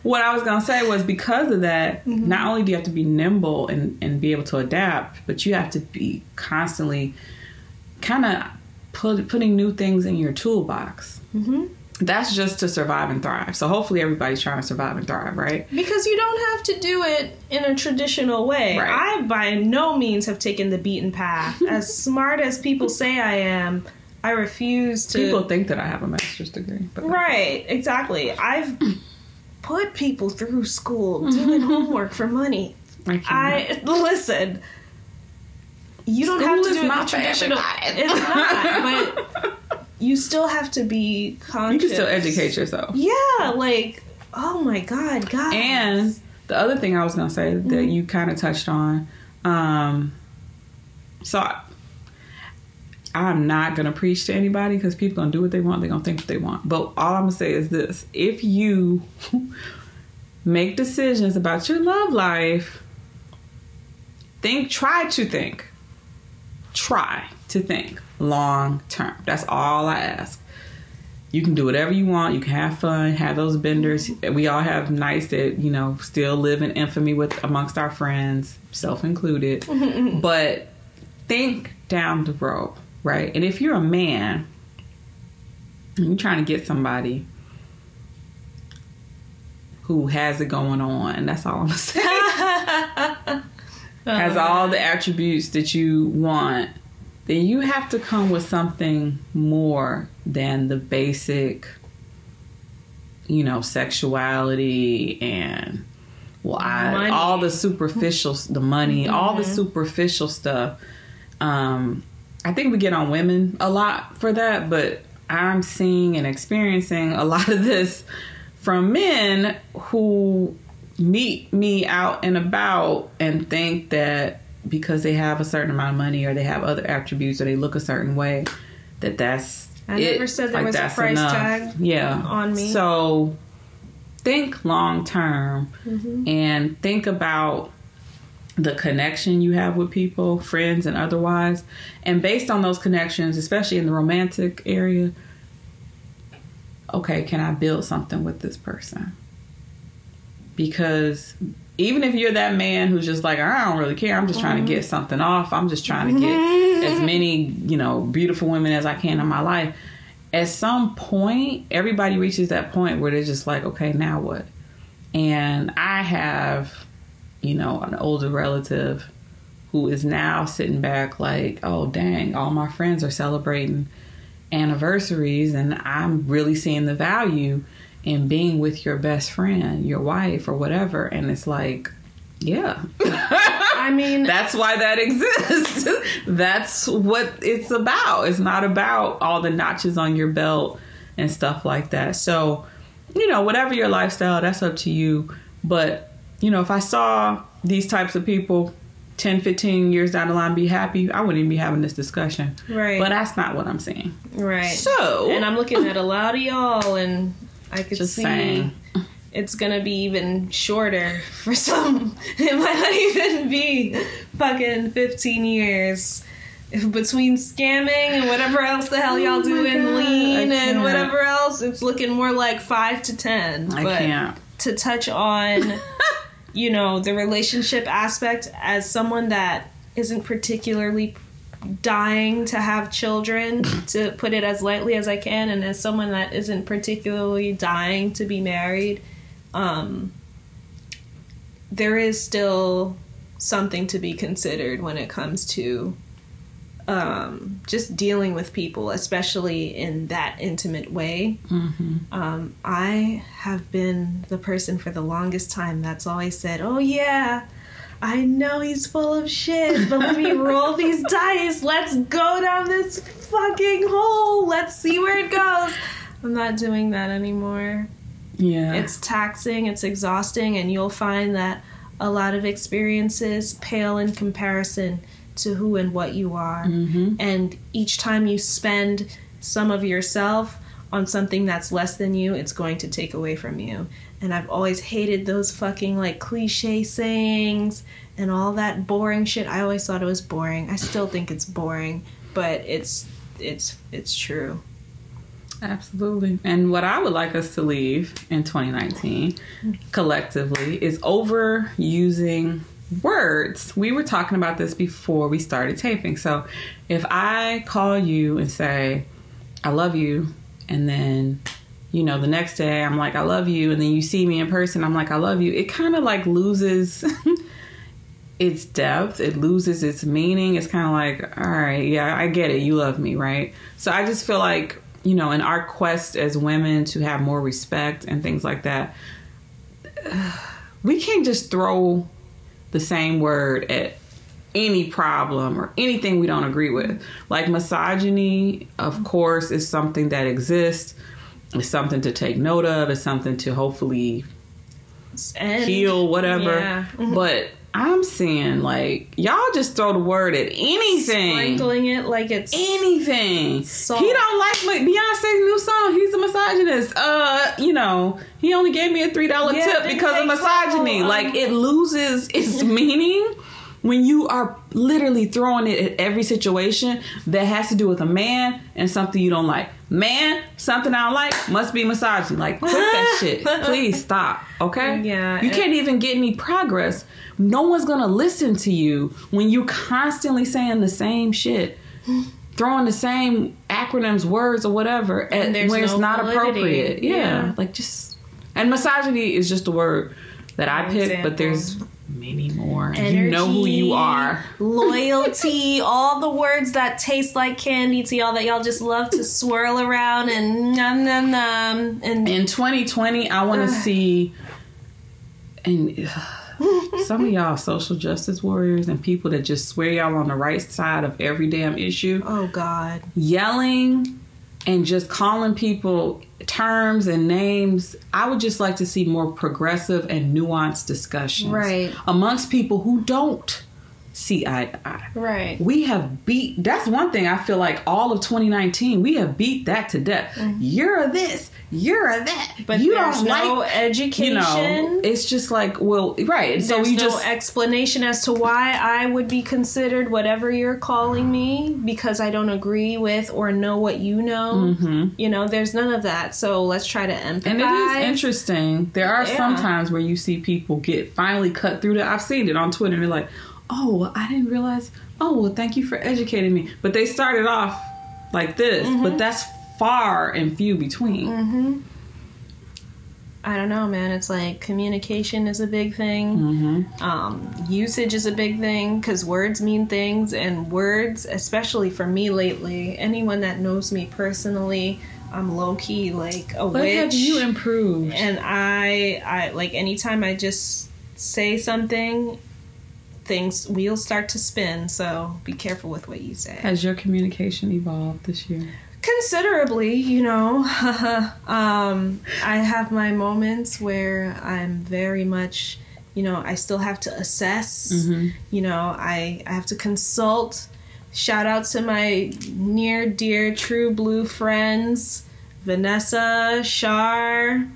what I was going to say was, because of that, not only do you have to be nimble and be able to adapt, but you have to be constantly kind of putting new things in your toolbox. That's just to survive and thrive. So hopefully everybody's trying to survive and thrive, right? Because you don't have to do it in a traditional way. Right. I by no means have taken the beaten path. As smart as people say I am, I refuse to... People think that I have a master's degree. But right, exactly. I've put people through school doing homework for money. Listen, you don't have to do it in traditional... It's not, but... You still have to be conscious. You can still educate yourself. Yeah, like, oh my God, guys. And the other thing I was going to say that you kind of touched on, so I'm not going to preach to anybody because people going to do what they want. They're going to think what they want. But all I'm going to say is this. If you make decisions about your love life, try to think long term. That's all I ask. You can do whatever you want. You can have fun, have those benders. We all have nights that, you know, still live in infamy with amongst our friends, self included. But think down the road, right? And if you're a man and you're trying to get somebody who has it going on, that's all I'm gonna say. has all the attributes that you want, then you have to come with something more than the basic, you know, sexuality and all the superficial, the money, mm-hmm. all the superficial stuff. I think we get on women a lot for that, but I'm seeing and experiencing a lot of this from men who meet me out and about and think that because they have a certain amount of money or they have other attributes or they look a certain way, that that's it. I never said there was a price tag on me. So think long term mm-hmm. and think about the connection you have with people, friends and otherwise. And based on those connections, especially in the romantic area, okay, can I build something with this person? Because even if you're that man who's just like, I don't really care, I'm just trying to get something off. I'm just trying to get as many, you know, beautiful women as I can in my life. At some point, everybody reaches that point where they're just like, okay, now what? And I have, you know, an older relative who is now sitting back like, oh, dang, all my friends are celebrating anniversaries and I'm really seeing the value and being with your best friend, your wife or whatever. And it's like, yeah, I mean, that's why that exists. That's what it's about. It's not about all the notches on your belt and stuff like that. So, you know, whatever your lifestyle, that's up to you. But, you know, if I saw these types of people 10, 15 years down the line be happy, I wouldn't even be having this discussion. Right. But that's not what I'm seeing. Right. So. And I'm looking at a lot of y'all and I could see it's going to be even shorter for some. It might not even be fucking 15 years between scamming and whatever else the hell y'all do and lean and whatever else. It's looking more like 5 to 10. I can't. To touch on, you know, the relationship aspect as someone that isn't particularly dying to have children, to put it as lightly as I can, and as someone that isn't particularly dying to be married, there is still something to be considered when it comes to just dealing with people, especially in that intimate way. Mm-hmm. I have been the person for the longest time that's always said, oh yeah, I know he's full of shit, but let me roll these dice. Let's go down this fucking hole. Let's see where it goes. I'm not doing that anymore. Yeah. It's taxing, it's exhausting, and you'll find that a lot of experiences pale in comparison to who and what you are. Mm-hmm. And each time you spend some of yourself on something that's less than you, it's going to take away from you. And I've always hated those fucking like cliche sayings and all that boring shit. I always thought it was boring. I still think it's boring, but it's true. Absolutely. And what I would like us to leave in 2019 collectively is overusing words. We were talking about this before we started taping. So if I call you and say, I love you, and then, you know, the next day I'm like, I love you, and then you see me in person, I'm like, I love you, it kind of like loses its depth. It loses its meaning. It's kind of like, all right, yeah, I get it. You love me, right? So I just feel like, you know, in our quest as women to have more respect and things like that, we can't just throw the same word at any problem or anything we don't agree with. Like misogyny, of course, is something that exists. It's something to take note of. It's something to hopefully heal, whatever. Yeah. But I'm seeing like y'all just throw the word at anything, sprinkling it like it's anything. Salt. He don't like Beyonce's new song. He's a misogynist. You know, he only gave me a $3 tip because of misogyny. Like it loses its meaning when you are literally throwing it at every situation that has to do with a man and something you don't like. Man, something I don't like must be misogyny. Like, quit that shit. Please stop, okay? Yeah. You can't even get any progress. No one's going to listen to you when you constantly saying the same shit, throwing the same acronyms, words, or whatever, where it's not appropriate. Yeah. Like, just... And misogyny is just a word that I picked, but there's many more. Energy, you know who you are. Loyalty, all the words that taste like candy to y'all that y'all just love to swirl around and nom nom nom. And in 2020, I want to see, and some of y'all social justice warriors and people that just swear y'all on the right side of every damn issue. Oh God, yelling and just calling people terms and names. I would just like to see more progressive and nuanced discussions, right, amongst people who don't see eye to eye. Right. We have beat, that's one thing I feel like all of 2019, we have beat that to death. Mm-hmm. You're this, you're that, but you there's don't no like education. You know, it's just like, well, right. So there's you no just explanation as to why I would be considered whatever you're calling me because I don't agree with or know what you know. Mm-hmm. You know, there's none of that. So let's try to empathize. And it is interesting. There are some times where you see people get finally cut through to. I've seen it on Twitter. And they're like, oh, I didn't realize. Oh, well, thank you for educating me. But they started off like this, mm-hmm. but that's far and few between. Mm-hmm. I don't know, man. It's like communication is a big thing. Mm-hmm. Usage is a big thing because words mean things, and words, especially for me lately, anyone that knows me personally, I'm low-key like a witch. But have you improved? And I like anytime I just say something, things wheels start to spin, so be careful with what you say. Has your communication evolved this year? Considerably, you know. I have my moments where I'm very much, you know, I still have to assess, mm-hmm. you know, I have to consult. Shout out to my near dear true blue friends, Vanessa, Shar,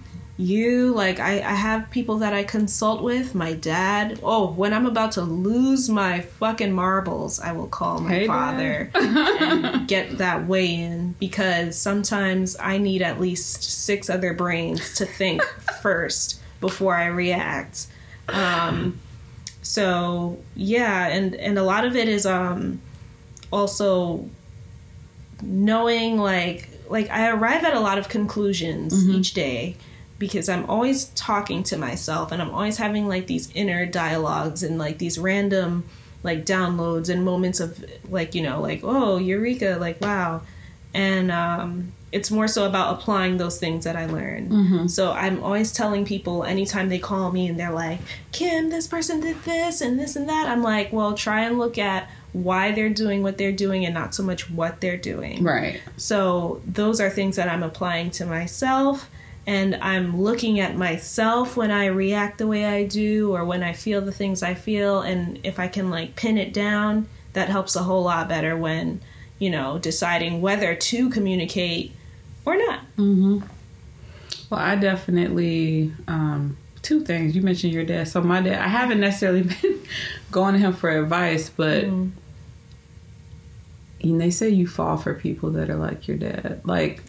you, like, I have people that I consult with. My dad. Oh, when I'm about to lose my fucking marbles, I will call my father and get that weigh in, because sometimes I need at least 6 other brains to think first before I react. So yeah, and a lot of it is also knowing like I arrive at a lot of conclusions mm-hmm. each day, because I'm always talking to myself and I'm always having like these inner dialogues and like these random like downloads and moments of like, you know, like, oh, Eureka, like, wow. And it's more so about applying those things that I learned. Mm-hmm. So I'm always telling people anytime they call me and they're like, Kim, this person did this and this and that. I'm like, well, try and look at why they're doing what they're doing and not so much what they're doing. Right. So those are things that I'm applying to myself. And I'm looking at myself when I react the way I do or when I feel the things I feel. And if I can, like, pin it down, that helps a whole lot better when, you know, deciding whether to communicate or not. Mm-hmm. Well, I definitely, 2 things. You mentioned your dad. So my dad, I haven't necessarily been going to him for advice, but and they say you fall for people that are like your dad. Like,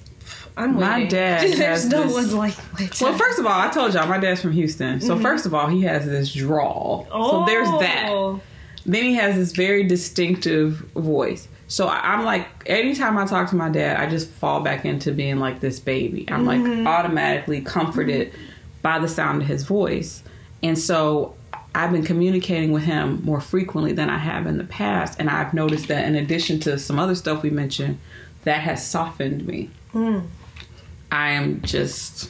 my dad has well, first of all, I told y'all my dad's from Houston. So mm-hmm. first of all, he has this drawl. Oh. So there's that. Then he has this very distinctive voice. So I'm like, anytime I talk to my dad, I just fall back into being like this baby. I'm mm-hmm. like automatically comforted mm-hmm. by the sound of his voice. And so I've been communicating with him more frequently than I have in the past. And I've noticed that in addition to some other stuff we mentioned, that has softened me. Mm. I am just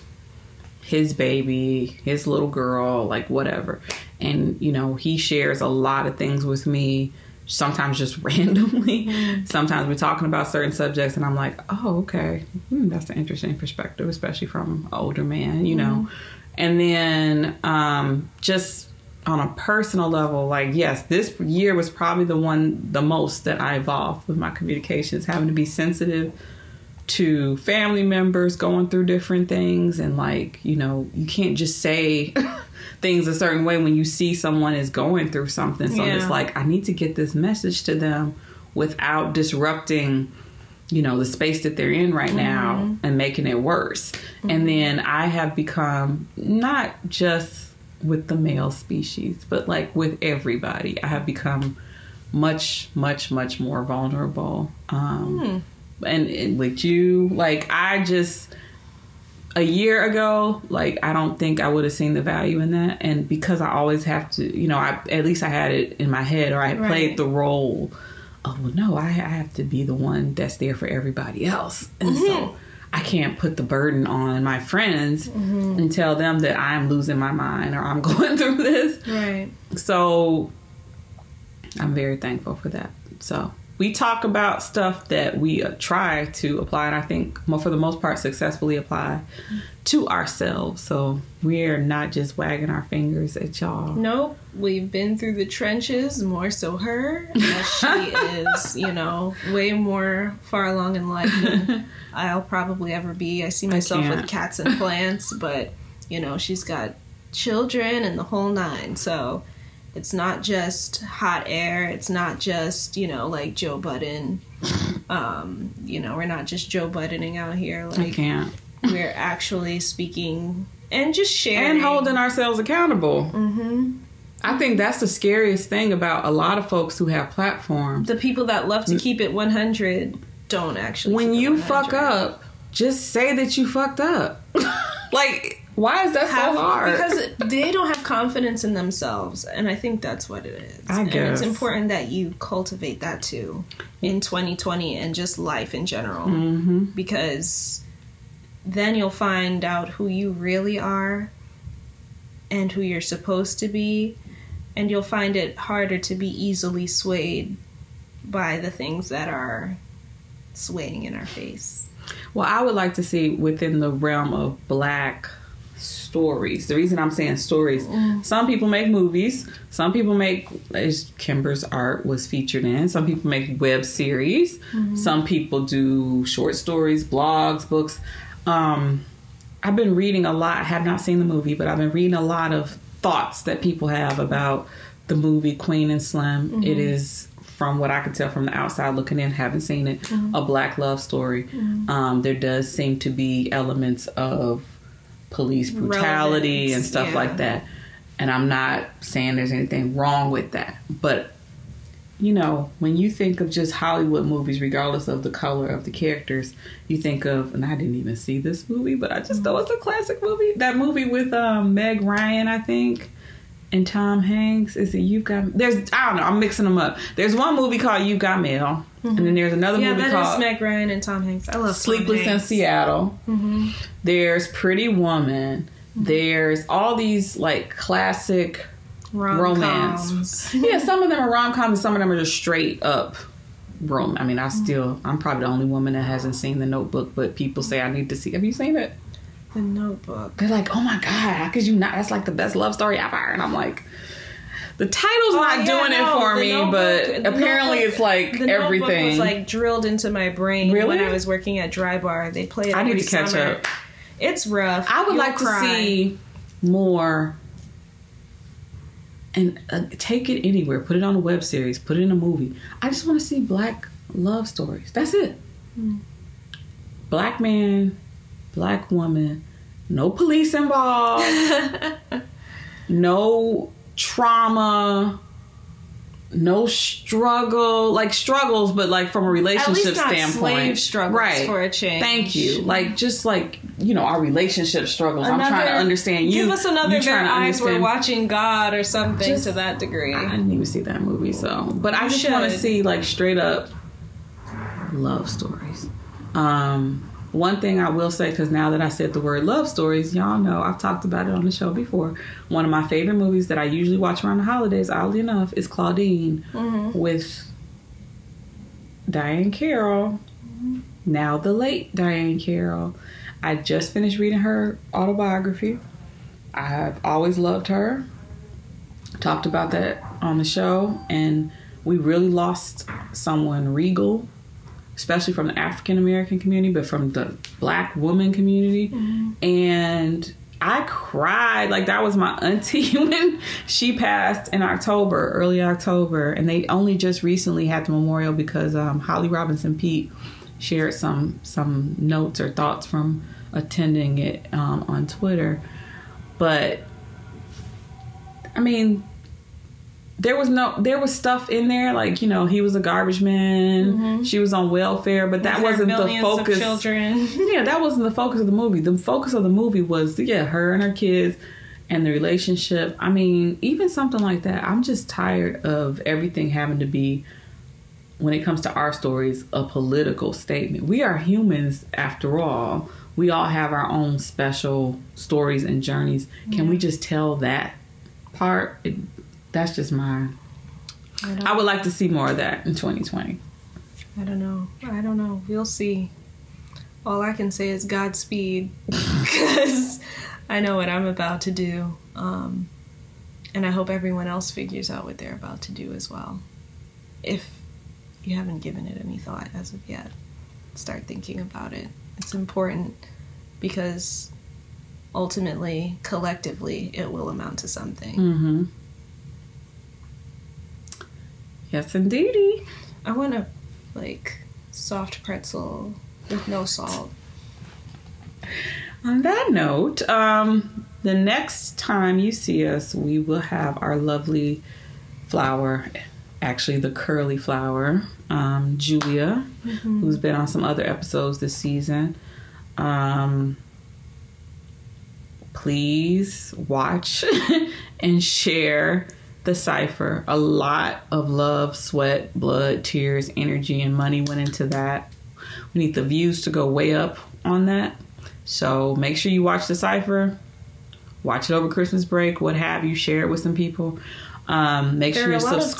his baby, his little girl, like whatever. And, you know, he shares a lot of things with me, sometimes just randomly. Mm. Sometimes we're talking about certain subjects and I'm like, oh, okay. That's an interesting perspective, especially from an older man, you know. And then just on a personal level, like, yes, this year was probably the most that I evolved with my communications, having to be sensitive to family members going through different things. And like, you know, you can't just say things a certain way when you see someone is going through something. So it's like, I need to get this message to them without disrupting, you know, the space that they're in right mm-hmm. now and making it worse. Mm-hmm. And then I have become, not just with the male species, but like with everybody, I have become much, much, much more vulnerable. And with you, like, I just a year ago, like, I don't think I would have seen the value in that. And because I always have to, you know, at least I had it in my head, or I had played the role of, well, no, I have to be the one that's there for everybody else. And so I can't put the burden on my friends and tell them that I'm losing my mind or I'm going through this. Right. So I'm very thankful for that. So we talk about stuff that we try to apply, and I think for the most part successfully apply to ourselves. So we're not just wagging our fingers at y'all. Nope. We've been through the trenches, more so her. She is, you know, way more far along in life than I'll probably ever be. I see myself with cats and plants, but, you know, she's got children and the whole nine, so... It's not just hot air. It's not just, you know, like Joe Budden. You know, we're not just Joe Buddening out here. Like, I can't. We're actually speaking and just sharing. And holding ourselves accountable. Mm-hmm. I think that's the scariest thing about a lot of folks who have platforms. The people that love to keep it 100 don't actually. When you fuck up, just say that you fucked up. Like... Why is that so hard? Because they don't have confidence in themselves, and I think that's what it is. I guess. And it's important that you cultivate that too in 2020 and just life in general, because then you'll find out who you really are and who you're supposed to be, and you'll find it harder to be easily swayed by the things that are swaying in our face. Well, I would like to see within the realm of Black stories. The reason I'm saying stories, some people make movies, some people make, as Kimber's art was featured in, some people make web series, some people do short stories, blogs, books. I've been reading a lot. I have not seen the movie, but I've been reading a lot of thoughts that people have about the movie Queen and Slim. It is, from what I could tell from the outside looking in, haven't seen it, a Black love story. There does seem to be elements of police brutality and stuff like that. And I'm not saying there's anything wrong with that. But, you know, when you think of just Hollywood movies, regardless of the color of the characters, you think of, and I didn't even see this movie, but I just know it's a classic movie. That movie with Meg Ryan, I think, and Tom Hanks. Is it You've Got... I don't know. I'm mixing them up. There's one movie called You've Got Mail. And then there's another movie called... Yeah, that is Meg Ryan and Tom Hanks. I love Sleepless in Seattle. There's Pretty Woman. There's all these, like, classic rom-coms. Yeah, some of them are rom-coms and some of them are just straight up rom. I mean, I'm probably the only woman that hasn't seen The Notebook, but people say I need to see... Have you seen it? The Notebook. They're like, oh my God, how could you not? That's like the best love story I've heard. And I'm like, the title's not doing it for me, but apparently it's like the everything. The Notebook was like drilled into my brain when I was working at Dry Bar. They play it every summer. I need to catch up. It's rough. I would like to see more. And take it anywhere. Put it on a web series. Put it in a movie. I just want to see Black love stories. That's it. Black man, Black woman, no police involved, no trauma, no struggle, like struggles, but like from a relationship standpoint. At least not slave struggles, right? For a change. Thank you. Like, just like, you know, our relationship struggles. I'm trying to understand you. Give us another Their Eyes Were Watching God or something to that degree. I didn't even see that movie, so. But I just want to see like straight up love stories. One thing I will say, because now that I said the word love stories, y'all know I've talked about it on the show before. One of my favorite movies that I usually watch around the holidays, oddly enough, is Claudine with Diane Carroll, now the late Diane Carroll. I just finished reading her autobiography. I've always loved her. Talked about that on the show. And we really lost someone regal, especially from the African-American community, but from the Black woman community. And I cried. Like, that was my auntie when she passed in October, early October. And they only just recently had the memorial because Holly Robinson Peete shared some notes or thoughts from attending it on Twitter. But, I mean, There was stuff in there, like, you know, he was a garbage man, mm-hmm. she was on welfare, but that wasn't the focus. Of children. Yeah, that wasn't the focus of the movie. The focus of the movie was, yeah, her and her kids and the relationship. I mean, even something like that. I'm just tired of everything having to be, when it comes to our stories, a political statement. We are humans after all. We all have our own special stories and journeys. Yeah. Can we just tell that part? That's just mine. I would like to see more of that in 2020. I don't know. We'll see. All I can say is Godspeed, because I know what I'm about to do. And I hope everyone else figures out what they're about to do as well. If you haven't given it any thought as of yet, start thinking about it. It's important because ultimately, collectively, it will amount to something. Mm-hmm. Yes, indeedy. I want a, like, soft pretzel with no salt. On that note, the next time you see us, we will have our lovely flower, actually the curly flower, Julia, mm-hmm. who's been on some other episodes this season. Please watch and share the cipher. A lot of love, sweat, blood, tears, energy, and money went into that. We need the views to go way up on that. So make sure you watch the cipher. Watch it over Christmas break, what have you. Share it with some people. Make there sure you're subscribed. There are a lot of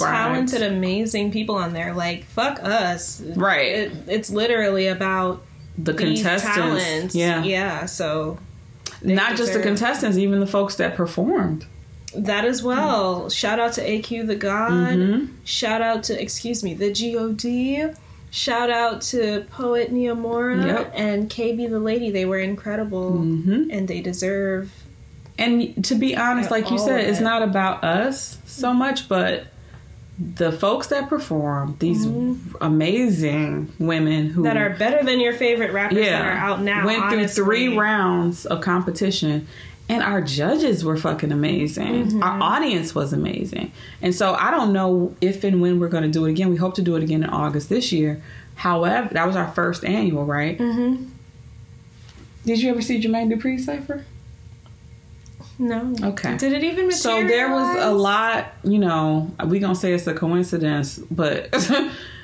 talented, amazing people on there. Like, fuck us. Right. It's literally about the contestants. Talents. Yeah. So not just the contestants, even the folks that performed. That as well. Mm-hmm. Shout out to AQ the God. Mm-hmm. Shout out to, the G.O.D. Shout out to Poet Neomora and KB the Lady. They were incredible, mm-hmm. and they deserve. And to be honest, like you said, it's not about us so much, but the folks that perform, these mm-hmm. amazing women who that are better than your favorite rappers that are out now went through 3 rounds of competition. And our judges were fucking amazing. Mm-hmm. Our audience was amazing. And so I don't know if and when we're going to do it again. We hope to do it again in August this year. However, that was our first annual, right? Mm-hmm. Did you ever see Jermaine Dupri's cipher? No. Okay. Did it even materialize? So there was a lot, you know, we going to say it's a coincidence, but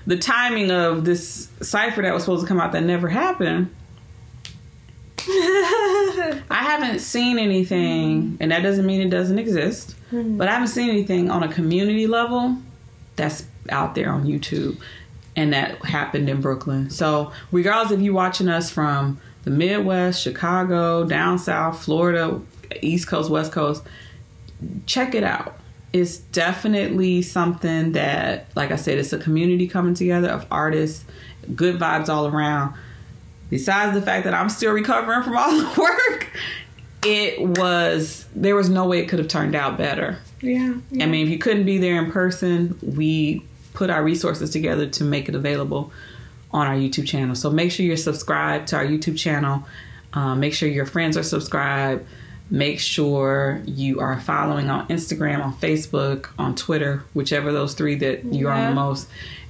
the timing of this cipher that was supposed to come out that never happened. I haven't seen anything, and that doesn't mean it doesn't exist, but I haven't seen anything on a community level that's out there on YouTube, and that happened in Brooklyn. So regardless if you're watching us from the Midwest, Chicago, down south, Florida, East Coast, West Coast, check it out. It's definitely something that, like I said, it's a community coming together of artists, good vibes all around. Besides the fact that I'm still recovering from all the work, there was no way it could have turned out better. Yeah. I mean, if you couldn't be there in person, we put our resources together to make it available on our YouTube channel. So make sure you're subscribed to our YouTube channel. Make sure your friends are subscribed. Make sure you are following on Instagram, on Facebook, on Twitter, whichever those 3 that you are on the most.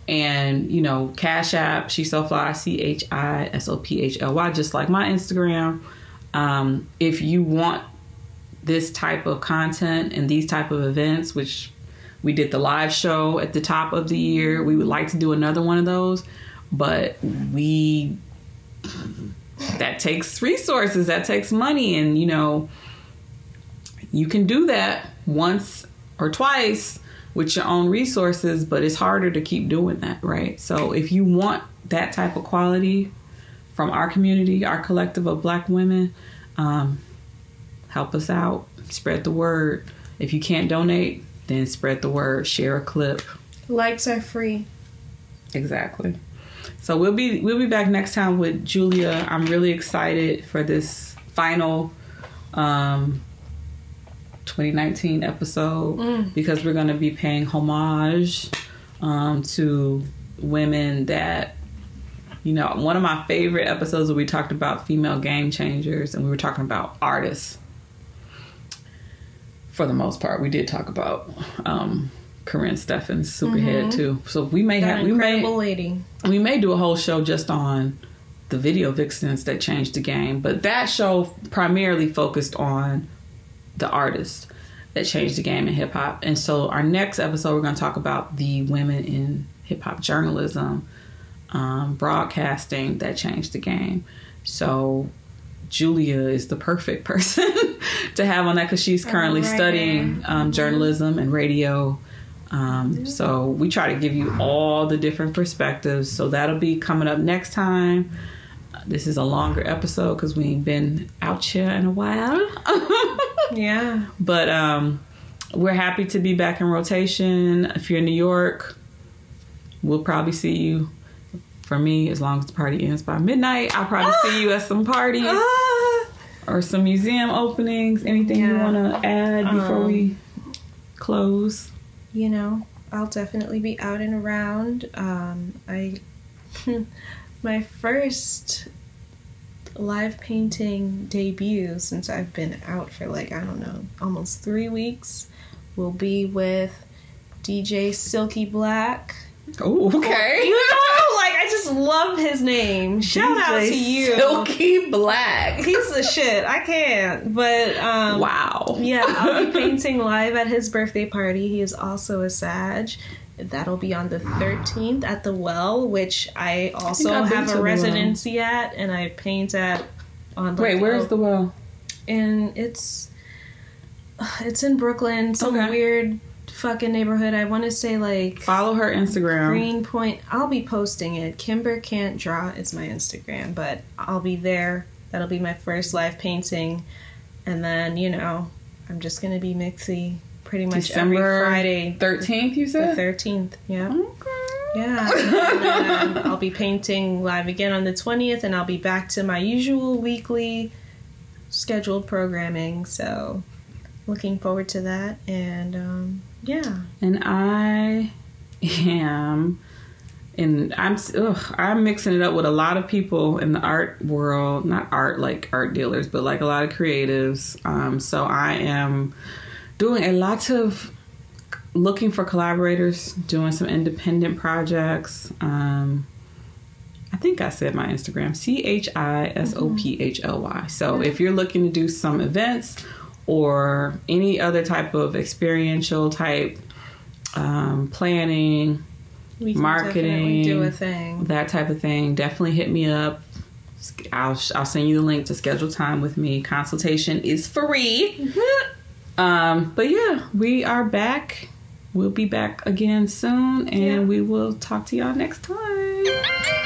And, you know, Cash App, She's So Fly, ChiSoply, just like my Instagram. If you want this type of content and these type of events, which we did the live show at the top of the year, we would like to do another one of those, but that takes resources, that takes money, and, you know, you can do that once or twice with your own resources, but it's harder to keep doing that, right? So if you want that type of quality from our community, our collective of Black women, help us out. Spread the word. If you can't donate, then spread the word. Share a clip. Likes are free. Exactly. So we'll be back next time with Julia. I'm really excited for this final 2019 episode because we're going to be paying homage to women that, you know, one of my favorite episodes where we talked about female game changers, and we were talking about artists. For the most part, we did talk about Corinne Steffens, Superhead too. So we may do a whole show just on the video vixens that changed the game, but that show primarily focused on the artists that changed the game in hip hop. And so our next episode, we're going to talk about the women in hip hop journalism, broadcasting that changed the game. So Julia is the perfect person to have on that because she's currently studying journalism and radio. So we try to give you all the different perspectives. So that'll be coming up next time. This is a longer episode because we ain't been out here in a while. Yeah. But we're happy to be back in rotation. If you're in New York, we'll probably see you. For me, as long as the party ends by midnight, I'll probably see you at some parties or some museum openings. Anything you want to add before we close? You know, I'll definitely be out and around. My first live painting debut since I've been out for almost 3 weeks will be with DJ Silky Black. Oh, okay. You know, I just love his name. Shout out to you, Silky Black. He's the shit. I can't. But wow. Yeah, I'll be painting live at his birthday party. He is also a Sag. That'll be on the 13th at The Well, which I also have a residency at, and I paint at. Wait, where's The Well? And it's in Brooklyn. Some weird fucking neighborhood. I want to say follow her Instagram. Greenpoint. I'll be posting it. Kimber Can't Draw is my Instagram, but I'll be there. That'll be my first live painting, and then I'm just gonna be mixy pretty much December every Friday. 13th, you said? The 13th. Yeah. Okay. Yeah. And then I'll be painting live again on the 20th, and I'll be back to my usual weekly scheduled programming. So looking forward to that, and yeah. And I am, I'm mixing it up with a lot of people in the art world, not art like art dealers, but like a lot of creatives. So I am doing a lot of looking for collaborators, doing some independent projects. I think I said my Instagram, ChiSopHly. So if you're looking to do some events or any other type of experiential type planning, marketing, do a thing. That type of thing, definitely hit me up. I'll send you the link to schedule time with me. Consultation is free. Mm-hmm. But yeah, we are back. We'll be back again soon, and we will talk to y'all next time.